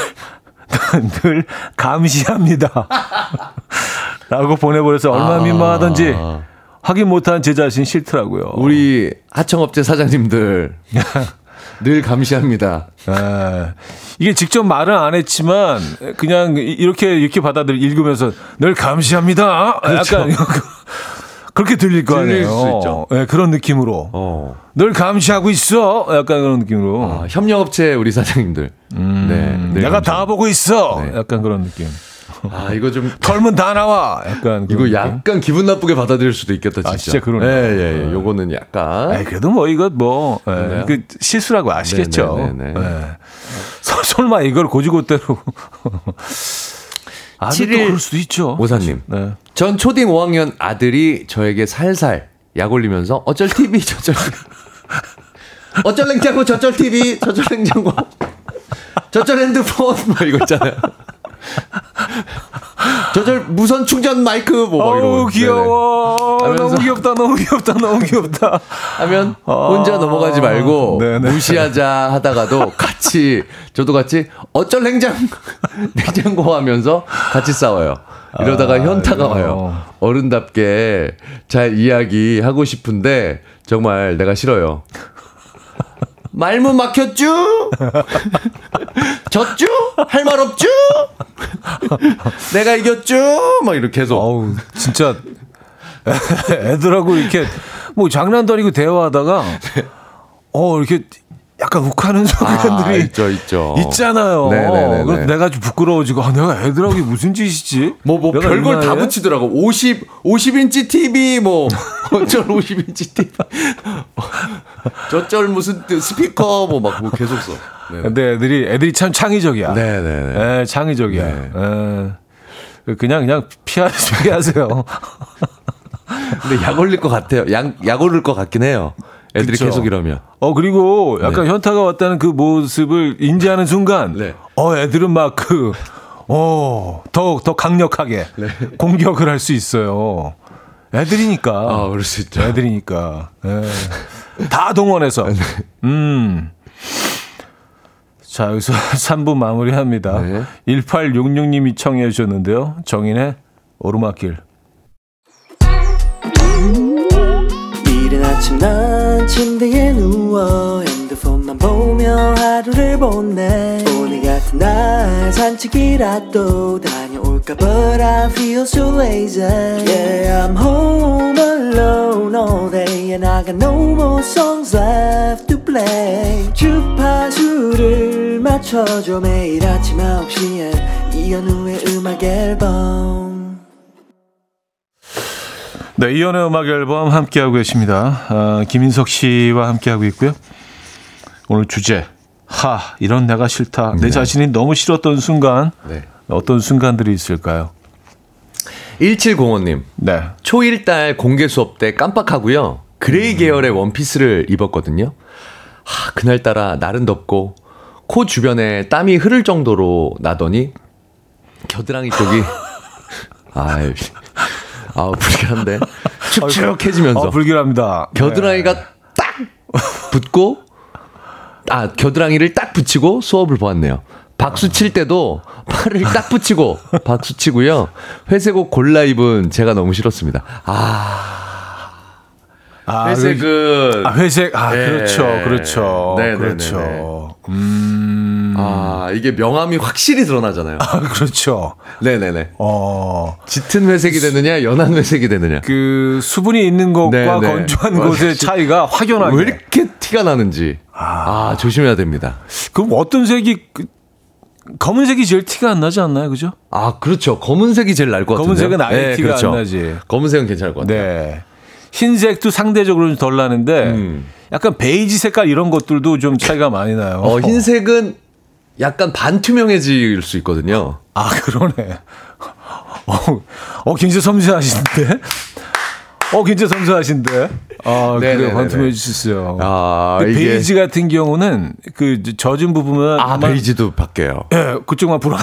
감시합니다. 라고 보내버려서 얼마나 민망하던지 확인 못한 제 자신 싫더라고요. 우리 하청업체 사장님들 늘 감시합니다. 이게 직접 말은 안 했지만 그냥 이렇게 읽으면서 늘 감시합니다. 그렇죠. 약간 그렇게 들릴 거 아니에요. 들릴 수 있죠. 네, 그런 느낌으로. 늘 감시하고 있어. 약간 그런 느낌으로. 아, 협력업체 우리 사장님들. 네, 내가 감시하고. 다 보고 있어. 네. 약간 그런 느낌. 아, 이거 좀. 털면 다 나와. 약간. 이거 느낌? 약간 기분 나쁘게 받아들일 수도 있겠다, 진짜. 아, 진짜 그러네. 예. 요거는 약간. 에이, 그래도 이거 예, 그 실수라고 아시겠죠. 네. 설마 이걸 고지고대로. 아직도 그럴 수도 있죠. 모사님. 네. 전 초딩 5학년 아들이 저에게 살살 약 올리면서 어쩔 TV 저쩔 어쩔 냉장고 저쩔 TV 저쩔 냉장고 저쩔 핸드폰 뭐 이거 있잖아요. 저절 무선 충전 마이크 뭐 이런. 귀여워. 너무 귀엽다. 너무 귀엽다. 너무 귀엽다. 하면 혼자 넘어가지 말고 네네. 무시하자 하다가도 같이 저도 같이 어쩔 냉장고 하면서 같이 싸워요. 이러다가 현타가 와요. 어른답게 잘 이야기하고 싶은데 정말 내가 싫어요. 말문 막혔쥬? 졌쥬? 할 말 없쥬? 내가 이겼쥬? 막 이렇게 해서. 어우, 진짜 애들하고 이렇게 뭐 장난도 아니고 대화하다가 이렇게 약간 욱하는 순간들이 있죠. 있잖아요. 네네네네. 그래서 내가 좀 부끄러워지고 내가 애들하고 이게 무슨 짓이지? 뭐 별걸 다 붙이더라고. 50인치 TV 뭐 어쩔 50인치 TV 저쩔 무슨 스피커 뭐 계속 써. 네네. 근데 애들이 참 창의적이야. 네네네. 에, 창의적이야. 네. 에, 그냥 피하시게 하세요. 근데 약 올릴 것 같아요. 약 올릴 것 같긴 해요. 애들이 그쵸? 계속 이러면. 그리고 약간 현타가 왔다는 그 모습을 인지하는 순간, 애들은 막 더 강력하게 공격을 할 수 있어요. 애들이니까. 그럴 수 있죠. 애들이니까. 다 동원해서. 자, 여기서 3부 마무리합니다. 네. 1866님이 청해 주셨는데요. 정인의 오르막길. 이른 아침 난 침대에 누워 핸드폰만 보며 하루를 보내. 오늘 같은 날 산책이라도 다녀올까. But I feel so lazy. Yeah, I'm home alone all day and I got no more songs left to play. 주파수를 맞춰줘. 매일 아침 9시에 이현우의 음악 앨범. 네, 이연의 음악 앨범 함께하고 계십니다. 김인석 씨와 함께하고 있고요. 오늘 주제, 이런 내가 싫다. 내 자신이 너무 싫었던 순간, 어떤 순간들이 있을까요? 1705님, 초1 달 공개 수업 때 깜빡하고요. 그레이 계열의 원피스를 입었거든요. 그날따라 날은 덥고 코 주변에 땀이 흐를 정도로 나더니 겨드랑이 쪽이... 불길한데 축축해지면서 불길합니다. 겨드랑이가 딱 붙고 겨드랑이를 딱 붙이고 수업을 보았네요. 박수 칠 때도 팔을 딱 붙이고 박수 치고요. 회색 옷 골라 입은 제가 너무 싫었습니다. 회색은 회색 그렇죠. 네, 그렇죠. 이게 명암이 확실히 드러나잖아요. 그렇죠. 네네네. 짙은 회색이 되느냐, 연한 회색이 되느냐. 그 수분이 있는 것과 건조한 곳의 차이가 확연하게. 왜 이렇게 티가 나는지. 조심해야 됩니다. 그럼 어떤 색이 검은색이 제일 티가 안 나지 않나요, 그죠? 그렇죠. 검은색이 제일 날 것 같은데. 검은색은 아예 티가 안 나지. 검은색은 괜찮을 것 같아요. 네. 흰색도 상대적으로 좀 덜 나는데 약간 베이지 색깔 이런 것들도 좀 차이가 많이 나요. 흰색은 약간 반투명해질 수 있거든요. 그러네. 굉장히 섬세하신데? 굉장히 섬세하신데? 그래요. 반투명해질 수 있어요. 베이지 같은 경우는 그 젖은 부분은 베이지도 바뀌어요. 예, 그쪽만 브라운.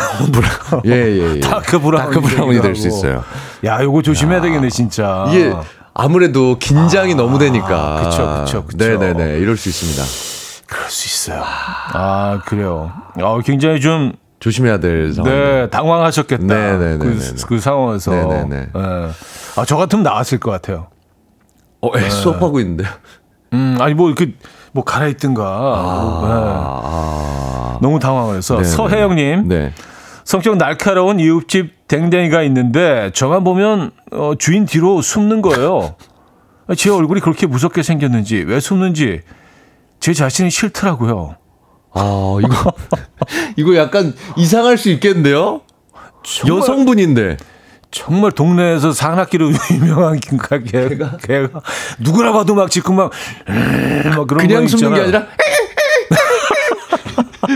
예. 다크 브라운이 될 수 있어요. 야, 요거 조심해야 되겠네, 진짜. 이게 아무래도 긴장이 너무 되니까. 그렇죠. 네네네. 이럴 수 있습니다. 그럴 수 있어요. 그래요. 굉장히 좀 조심해야 될 상황. 네, 당황하셨겠다. 네네네. 그 상황에서. 네네네. 네. 저 같으면 나왔을 것 같아요. 수업하고 있는데요. 아니 뭐 갈아입든가. 너무 당황해서. 서혜영님. 네. 성격 날카로운 이웃집 댕댕이가 있는데 저만 보면 주인 뒤로 숨는 거예요. 제 얼굴이 그렇게 무섭게 생겼는지 왜 숨는지 제 자신이 싫더라고요. 이거 약간 이상할 수 있겠는데요? 정말, 여성분인데. 정말 동네에서 산악기로 유명한 걔가 누구나 봐도 막 지금 막 그런 그냥 숨는 게 아니라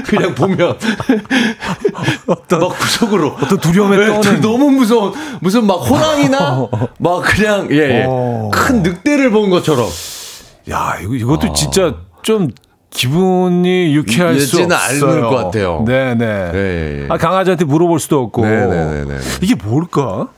그냥 보면 막 구석으로 어떤 두려움에 떠는 너무 무서운 무슨 막 호랑이나 막 그냥 큰 늑대를 본 것처럼. 야, 이것도 진짜 좀 기분이 유쾌할 수 없어요. 예지는 것 같아요. 네네. 네. 아, 강아지한테 물어볼 수도 없고. 네네네. 이게 뭘까?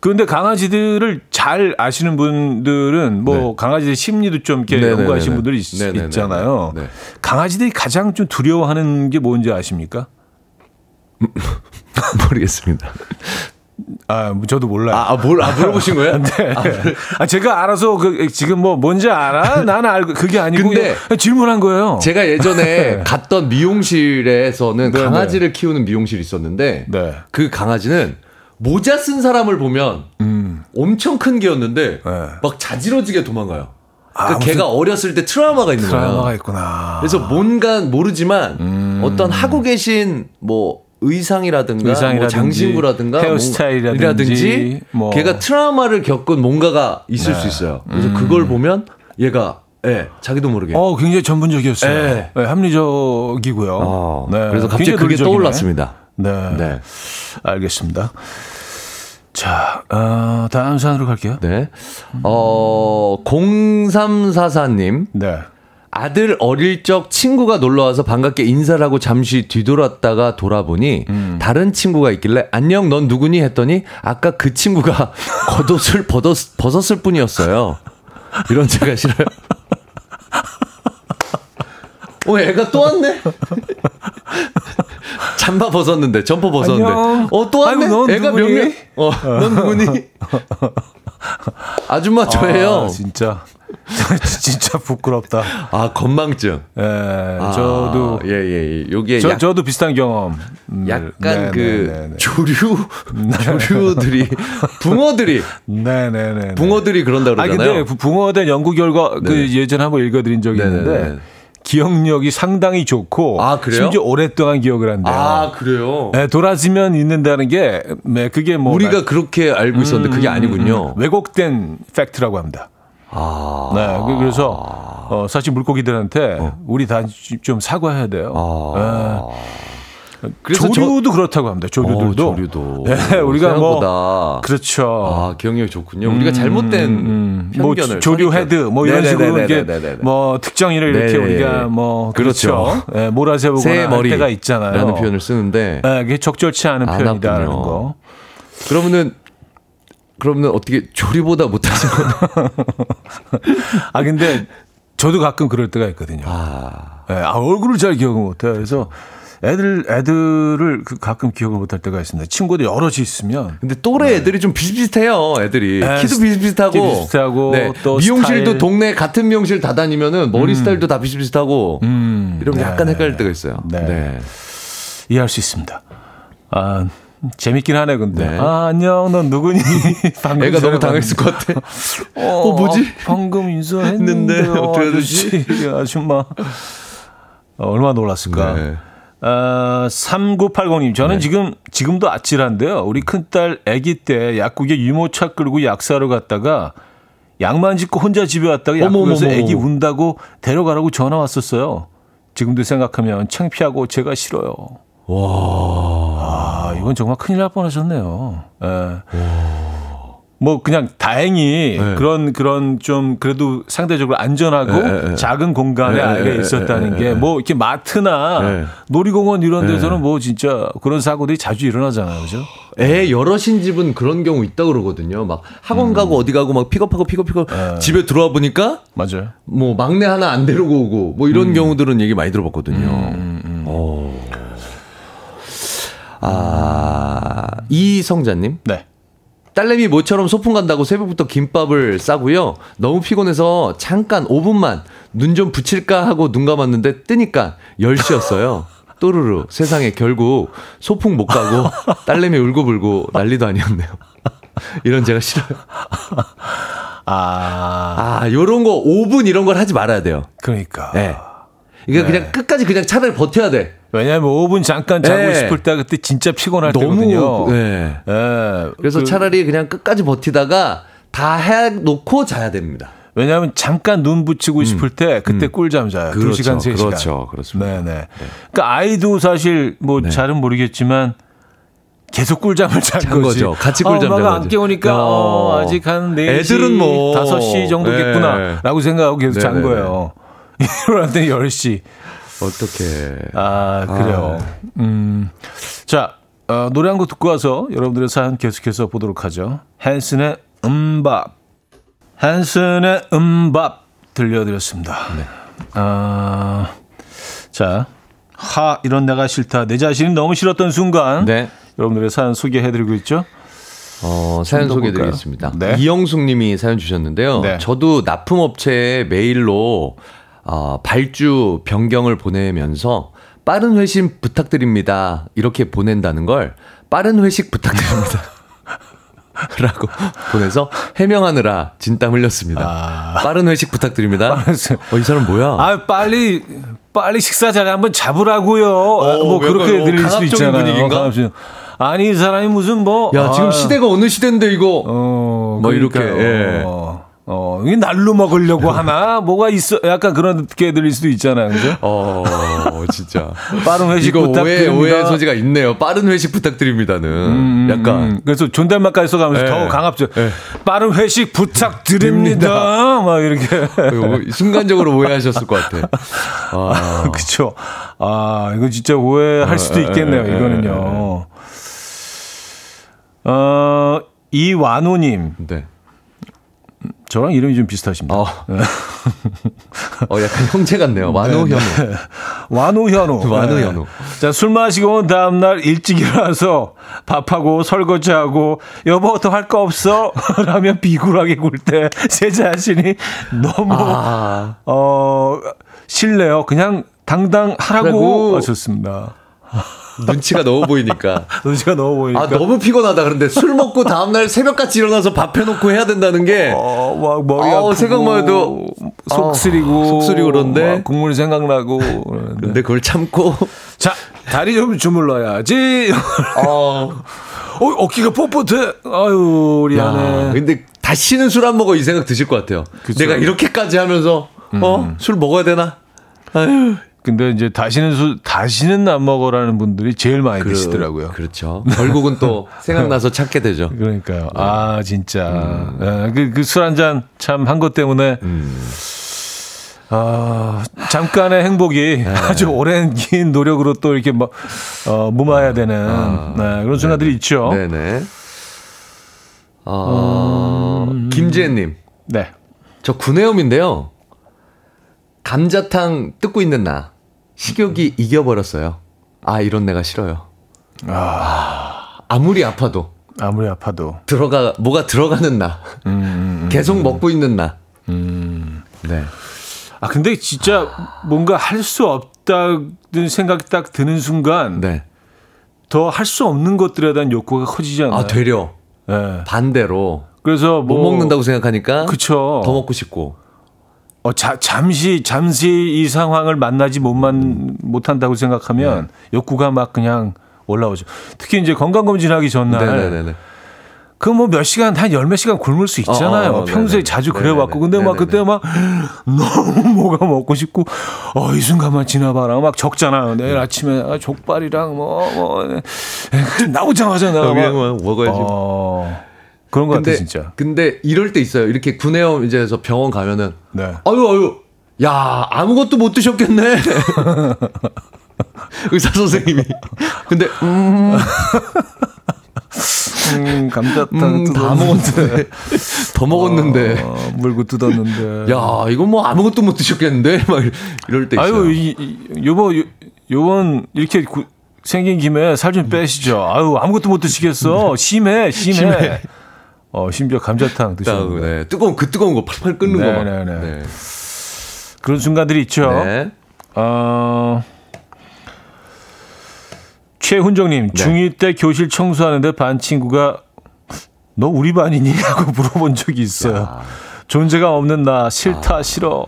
그런데 강아지들을 잘 아시는 분들은 뭐 네. 강아지들 심리도 좀 이렇게 네네네네. 연구하신 분들이 네네네네. 있잖아요. 네네. 강아지들이 가장 좀 두려워하는 게 뭔지 아십니까? 모르겠습니다. 아, 저도 몰라요. 물어보신 거예요? 네. 제가 알아서 지금 뭐 뭔지 알아? 나는 알고 그게 아니고 근데 질문한 거예요. 제가 예전에 갔던 미용실에서는 네네. 강아지를 키우는 미용실이 있었는데 네. 그 강아지는 모자 쓴 사람을 보면 엄청 큰 개였는데 네. 막 자지러지게 도망가요. 그러니까 걔가 어렸을 때 트라우마가 있는 거예요. 트라우마가 있구나. 그래서 뭔가 모르지만 어떤 하고 계신 뭐 의상이라든가 뭐 장신구라든가 헤어스타일이라든지 뭐. 걔가 트라우마를 겪은 뭔가가 있을 네. 수 있어요. 그래서 그걸 보면 얘가 예, 자기도 모르게. 굉장히 전문적이었어요. 예. 예, 합리적이고요. 네. 그래서 갑자기 그게 논리적이네. 떠올랐습니다. 네. 네, 알겠습니다. 자, 다음 사연으로 갈게요. 네. 0344님. 네. 아들 어릴 적 친구가 놀러와서 반갑게 인사를 하고 잠시 뒤돌았다가 돌아보니 다른 친구가 있길래 안녕 넌 누구니 했더니 아까 그 친구가 겉옷을 벗었을 뿐이었어요. 이런 제가 싫어요. 애가 또 왔네. 잠바 벗었는데 점퍼 벗었는데 또 왔네. 아이고, 애가 몇 명? 넌 누구니? 아줌마 저예요. 진짜. 진짜 부끄럽다. 건망증. 예, 저도 여기에 저도 비슷한 경험. 약간 그 조류들이 붕어들이. 네네네. 붕어들이 그런다 그러잖아요. 근데 붕어된 연구 결과 그 예전에 한번 읽어드린 적이 있는데 기억력이 상당히 좋고 그래요? 심지어 오랫동안 기억을 한대요. 그래요? 네, 돌아지면 있는다는 게 그게 뭐 우리가 그렇게 알고 있었는데 그게 아니군요. 왜곡된 팩트라고 합니다. 네, 그래서 사실 물고기들한테 우리 다 좀 사과해야 돼요. 네. 그래서 조류도 그렇다고 합니다. 조류들도. 조류도. 네, 우리가 생각보다. 그렇죠. 기억력이 좋군요. 우리가 잘못된 편견을. 뭐 조류 헤드 뭐 이런 식으로 이게 뭐 특정인을 이렇게 우리가 뭐 그렇죠. 네, 몰아세우거나 할 때가 있잖아요. 라는 표현을 쓰는데 네, 그게 적절치 않은 표현이다라는 거. 그러면 어떻게 조류보다 못하죠? 근데 저도 가끔 그럴 때가 있거든요. 얼굴을 잘 기억을 못해요. 그래서 애들을 가끔 기억을 못할 때가 있습니다. 친구들 여럿이 있으면. 근데 또래 애들이 좀 비슷비슷해요. 애들이 키도 비슷비슷하고, 네. 또 미용실도 스타일. 동네 같은 미용실 다 다니면은 머리 스타일도 다 비슷비슷하고 이러면 약간 헷갈릴 때가 있어요. 네. 이해할 수 있습니다. 재밌긴 하네 근데. 네. 안녕 넌 누구니? 애가 너무 당했을 것 같아. 뭐지? 방금 인사했는데 어떻게 해야 되지? 아줌마 얼마나 놀랐을까. 네. 3980님 저는 네. 지금도 아찔한데요. 우리 큰딸 아기 때 약국에 유모차 끌고 약사로 갔다가 약만 짚고 혼자 집에 왔다가 약국에서 아기 운다고 데려가라고 전화 왔었어요. 지금도 생각하면 창피하고 제가 싫어요. 이건 정말 큰일 날 뻔하셨네요. 뭐 그냥 다행히 그런 좀 그래도 상대적으로 안전하고 작은 공간에 아이가 있었다는 게 뭐 이렇게 마트나 놀이공원 이런 데서는 뭐 진짜 그런 사고들이 자주 일어나잖아요, 그죠? 애 여럿인 집은 그런 경우 있다 그러거든요. 막 학원 가고 어디 가고 막 픽업하고 집에 들어와 보니까 맞아요. 뭐 막내 하나 안 데리고 오고 뭐 이런 경우들은 얘기 많이 들어봤거든요. 이성자님. 네. 딸내미 모처럼 소풍 간다고 새벽부터 김밥을 싸고요. 너무 피곤해서 잠깐 5분만 눈 좀 붙일까 하고 눈 감았는데 뜨니까 10시였어요. 또르르. 세상에 결국 소풍 못 가고 딸내미 울고불고 난리도 아니었네요. 이런 제가 싫어요. 요런 거 5분 이런 걸 하지 말아야 돼요. 그러니까. 네. 그냥 끝까지 그냥 차를 버텨야 돼. 왜냐하면 5분 잠깐 자고 싶을 때 그때 진짜 피곤할 때거든요. 그래서 차라리 그냥 끝까지 버티다가 다 해놓고 자야 됩니다. 왜냐하면 잠깐 눈 붙이고 싶을 때 그때 꿀잠 자요. 2시간, 3시간. 그렇죠. 그렇습니다. 네네. 네. 그러니까 아이도 사실 뭐 잘은 모르겠지만 계속 꿀잠을 잔 거죠. 같이 꿀잠 잔 거죠. 엄마가 안 깨우니까 아직 한 4시, 5시 정도겠구나라고 생각하고 계속 잔 거예요. 일어났더니 10시. 어떡해. 아, 그래요. 아. 자, 노래 한 곡 듣고 와서 여러분들의 사연 계속해서 보도록 하죠. 헨슨의 음밥. 헨슨의 음밥 들려드렸습니다. 네. 자, 이런 내가 싫다. 내 자신이 너무 싫었던 순간. 네. 여러분들의 사연 소개해드리고 있죠. 사연 소개해드리겠습니다. 네. 이영숙 님이 사연 주셨는데요. 네. 저도 납품업체에 메일로 발주 변경을 보내면서 빠른 회신 부탁드립니다. 이렇게 보낸다는 걸 빠른 회식 부탁드립니다. 라고 보내서 해명하느라 진땀 흘렸습니다. 빠른 회식 부탁드립니다. 이 사람 뭐야? 빨리 식사 자리 한번 잡으라고요. 뭐 그렇게 들릴 수 있잖아요. 강압적인 분위기인가? 아니, 이 사람이 무슨 뭐. 야, 지금 시대가 어느 시대인데, 이거. 뭐, 그러니까요. 이렇게. 예. 이게 날로 먹으려고 하나? 뭐가 있어? 약간 그렇게 들릴 수도 있잖아요. 그죠? 진짜. 빠른 회식 이거 부탁드립니다. 오해의 소지가 있네요. 빠른 회식 부탁드립니다는. 약간. 그래서 존댓말까지 써가면서 예. 더 강압적. 예. 빠른 회식 부탁드립니다. 막 이렇게. 순간적으로 오해하셨을 것 같아. 그쵸. 이거 진짜 오해할 수도 있겠네요. 이거는요. 이완호님. 네. 저랑 이름이 좀 비슷하십니다. 약간 형제 같네요. 완호현우. 네. 완호현우. 네. 자, 술 마시고 온 다음날 일찍 일어나서 밥하고 설거지하고 여보 더 할 거 없어? 라며 비굴하게 굴 때 제 자신이 너무 싫네요. 그냥 당당하라고 하셨습니다. 눈치가 너무 보이니까. 너무 피곤하다. 그런데 술 먹고 다음날 새벽같이 일어나서 밥 해놓고 해야 된다는 게. 막 머리 아프고. 생각만 해도 속 쓰리고 그런데. 국물이 생각나고. 근데 그걸 참고. 자, 다리 좀 주물러야지. 어깨가 뻣뻣해. 아유, 우리 아내. 근데 다시는 술 안 먹어 이 생각 드실 것 같아요. 그쵸? 내가 이렇게까지 하면서, 술 먹어야 되나? 아유. 근데 이제 다시는 안 먹어라는 분들이 제일 많이 드시더라고요. 그렇죠. 결국은 또 생각나서 찾게 되죠. 그러니까요. 네. 진짜. 그 술 한 잔 참 한 것 때문에 잠깐의 행복이 네. 아주 오랜 긴 노력으로 또 이렇게 막 무마해야 되는 그런 순간들이 있죠. 네네. 김지혜님. 네. 저 구내염인데요. 감자탕 뜯고 있는 나. 식욕이 이겨버렸어요. 이런 내가 싫어요. 아무리 아파도 뭐가 들어가는 나. 계속 먹고 있는 나. 네. 근데 진짜 뭔가 할 수 없다는 생각이 딱 드는 순간 네. 더 할 수 없는 것들에 대한 욕구가 커지지 않나요? 되려. 네. 반대로. 그래서 못 먹는다고 생각하니까 그쵸. 더 먹고 싶고. 잠시 이 상황을 만나지 못한다고 생각하면 욕구가 막 그냥 올라오죠. 특히 이제 건강검진하기 전날. 그 뭐 몇 시간, 한 10몇 시간 굶을 수 있잖아요. 평소에 네네. 자주 그래왔고. 근데 막 그때 막 너무 뭐가 먹고 싶고, 이 순간만 지나봐라. 막 적잖아요. 내일 아침에 족발이랑 나오자마자 나 그냥 먹어야지. 그런 것 같아 진짜. 근데 이럴 때 있어요. 이렇게 구내염 이제서 병원 가면은 네. 아유 야 아무것도 못 드셨겠네. 의사 선생님이. 근데 감자탕 다 먹었는데 더 먹었는데 물고 뜯었는데. 야 이건 뭐 아무것도 못 드셨겠는데 막 이럴 때 있어요. 요번 이렇게 생긴 김에 살 좀 빼시죠. 아무것도 못 드시겠어. 심해. 심지어 감자탕 드시는 네. 뜨거운 거 팔팔 끓는 거 막. 네. 그런 순간들이 있죠. 네. 최훈정님, 네. 중2 때 교실 청소하는데 반 친구가 너 우리 반이니? 하고 물어본 적이 있어요. 존재감 없는 나 싫다 싫어.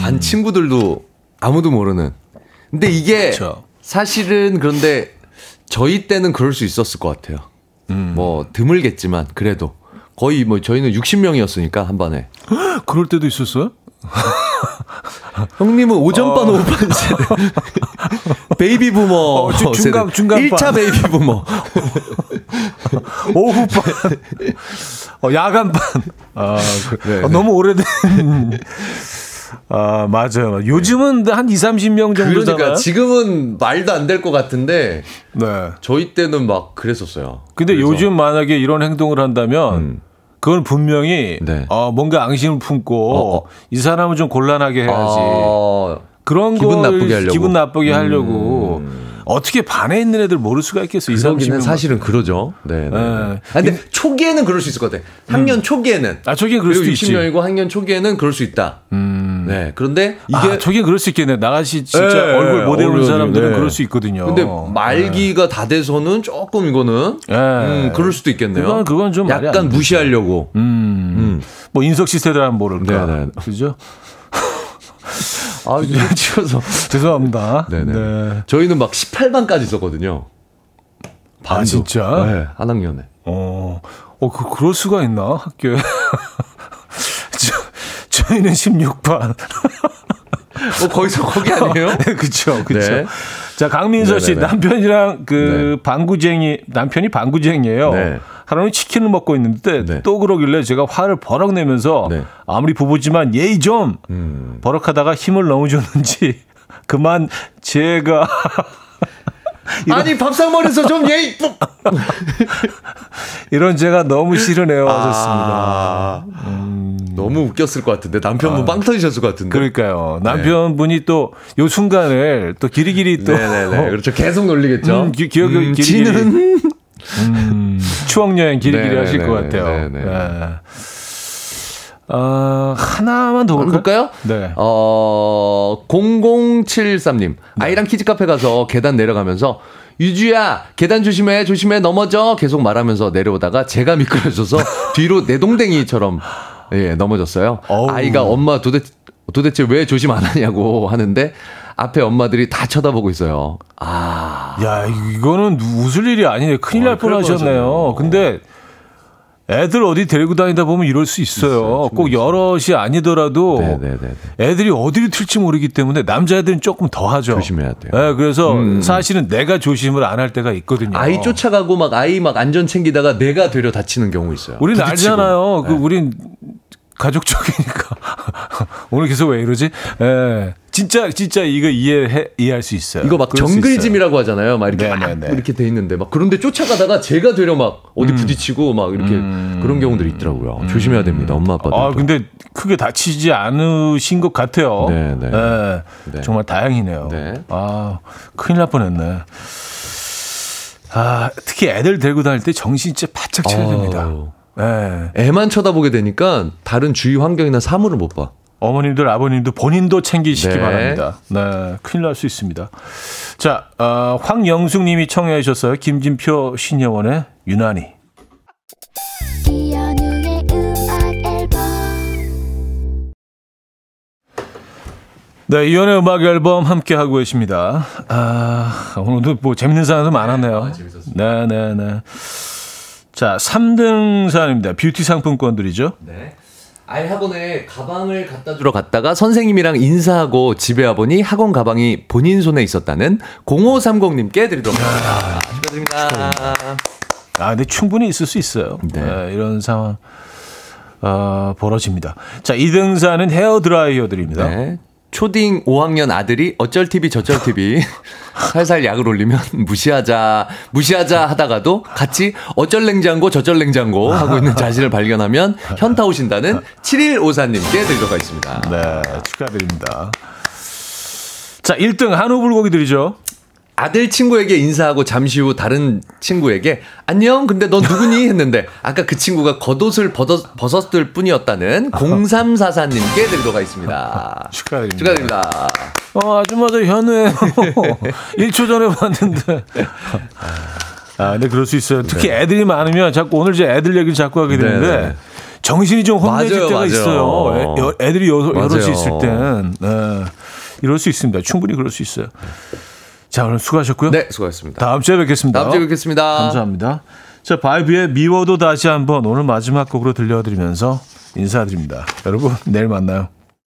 반 친구들도 아무도 모르는. 근데 이게 그렇죠. 사실은 그런데 저희 때는 그럴 수 있었을 것 같아요. 뭐 드물겠지만 그래도 거의 뭐 저희는 60명이었으니까 한 반에. 그럴 때도 있었어요? 형님은 오전반 오후반 세대. 베이비 부머 중간반 1차 베이비 부머. 오후반 야간반. 너무 오래된 아, 맞아요. 요즘은 네. 한 2, 30명 정도. 그러니까 지금은 말도 안 될 것 같은데 네. 저희 때는 막 그랬었어요. 근데 그래서. 요즘 만약에 이런 행동을 한다면 그건 분명히 네. 뭔가 앙심을 품고 이 사람은 좀 곤란하게 해야지. 그런 기분 나쁘게 하려고. 기분 나쁘게 하려고. 어떻게 반에 있는 애들 모를 수가 있겠어. 이성기는 사실은 그러죠. 네. 아, 근데 초기에는 그럴 수 있을 것 같아. 학년 초기에는. 아, 초기에 그럴 수 있지. 60년이고 학년 초기에는 그럴 수 있다. 네. 그런데 이게 초기에 그럴 수 있겠네. 나같이 진짜 네. 얼굴 못 외우는 사람들은 네. 그럴 수 있거든요. 근데 말기가 다 돼서는 조금 이거는 그럴 수도 있겠네요. 그건 좀 약간 무시하려고. 뭐 인석씨 세대라면 모를까. 네, 네. 그죠? 아, 미치워서 죄송합니다. 네네. 네. 저희는 막 18반까지 있었거든요. 반도. 아, 진짜? 네, 한 학년에. 그럴 수가 있나, 학교에. 저희는 16반. 거기서 거기 아니에요? 네, 그쵸, 그쵸. 네. 자, 강민서 씨, 네네네. 남편이랑 네. 남편이 방구쟁이에요. 네. 하루는 치킨을 먹고 있는데 네. 또 그러길래 제가 화를 버럭 내면서 네. 아무리 부부지만 예의 좀 버럭하다가 힘을 너무 줬는지 그만 제가 아니 밥상머리에서 좀 예의 이런 제가 너무 싫으네요 하셨습니다. 너무 웃겼을 것 같은데 남편분 빵 터지셨을 것 같은데. 그러니까요. 남편분이 네. 또 요 순간을 또 길이길이 또 네네네. 그렇죠. 계속 놀리겠죠. 기억이 길이길이. 추억여행 길이길이 하실 것 같아요. 네. 하나만 더 볼까요? 네. 0073님. 아이랑 키즈카페 가서 계단 내려가면서 유주야 계단 조심해 넘어져 계속 말하면서 내려오다가 제가 미끄러져서 뒤로 내동댕이처럼 넘어졌어요. 어우. 아이가 엄마 도대체 왜 조심 안 하냐고 하는데 앞에 엄마들이 다 쳐다보고 있어요. 야, 이거는 웃을 일이 아니네. 큰일 날 뻔하셨네요. 근데 애들 어디 데리고 다니다 보면 이럴 수 있어요. 꼭 여럿이 아니더라도 네네네네. 애들이 어디를 튈지 모르기 때문에 남자애들은 조금 더 하죠. 조심해야 돼요. 네, 그래서 사실은 내가 조심을 안 할 때가 있거든요. 아이 쫓아가고 막 아이 막 안전 챙기다가 내가 되려 다치는 경우 있어요. 우린 부딪히고. 알잖아요. 네. 우린 가족적이니까 오늘 계속 왜 이러지? 예, 진짜 이거 이해할 수 있어요. 이거 막 정글짐이라고 하잖아요. 막 이렇게 막 이렇게 돼 있는데 막 그런데 쫓아가다가 제가 되려 막 어디 부딪히고 막 이렇게 그런 경우들이 있더라고요. 조심해야 됩니다, 엄마 아빠들. 아 근데 크게 다치지 않으신 것 같아요. 네네. 예, 네. 정말 다행이네요. 네. 아 큰일 날 뻔했네. 아 특히 애들 데리고 다닐 때 정신 진짜 바짝 차야 됩니다. 네. 애만 쳐다보게 되니까 다른 주위 환경이나 사물을 못 봐. 어머님들, 아버님도 본인도 챙기시기 바랍니다. 네, 큰일 날 수 있습니다. 자, 황영숙 님이 청해 주셨어요. 김진표 신예원의 유난히. 네, 이현의 음악 앨범 함께하고 계십니다. 아, 오늘도 뭐 재밌는 사람도 많았네요. 네. 자, 3등 사연입니다. 뷰티 상품권들이죠. 네. 아이 학원에 가방을 갖다 주러 갔다가 선생님이랑 인사하고 집에 와보니 학원 가방이 본인 손에 있었다는 0530님께 드리도록 하겠습니다. 축하드립니다. 근데 충분히 있을 수 있어요. 네, 이런 상황 벌어집니다. 자, 2등 사연은 헤어드라이어 드립니다. 네. 초딩 5학년 아들이 어쩔 TV 저쩔 TV 살살 약을 올리면 무시하자 하다가도 같이 어쩔 냉장고 저쩔 냉장고 하고 있는 자신을 발견하면 현타 오신다는 7154님께 드리도록 하겠습니다. 네, 축하드립니다. 자, 1등 한우 불고기들이죠. 아들 친구에게 인사하고 잠시 후 다른 친구에게 안녕 근데 넌 누구니 했는데 아까 그 친구가 겉옷을 벗었을 뿐이었다는 0344님께 드리도록 하겠습니다. 축하드립니다. 아줌마들 현우예요. 1초 전에 봤는데. 근데 그럴 수 있어요. 특히 애들이 많으면 자꾸 오늘 제 애들 얘기를 자꾸 하게 되는데 정신이 좀 혼미해질 때가 있어요. 애들이 여럿이 있을 땐 이럴 수 있습니다. 충분히 그럴 수 있어요. 자, 오늘 수고하셨고요. 네, 수고하셨습니다. 다음 주에 뵙겠습니다. 감사합니다. 자, 바이브의 미워도 다시 한번 오늘 마지막 곡으로 들려드리면서 인사드립니다. 여러분, 내일 만나요.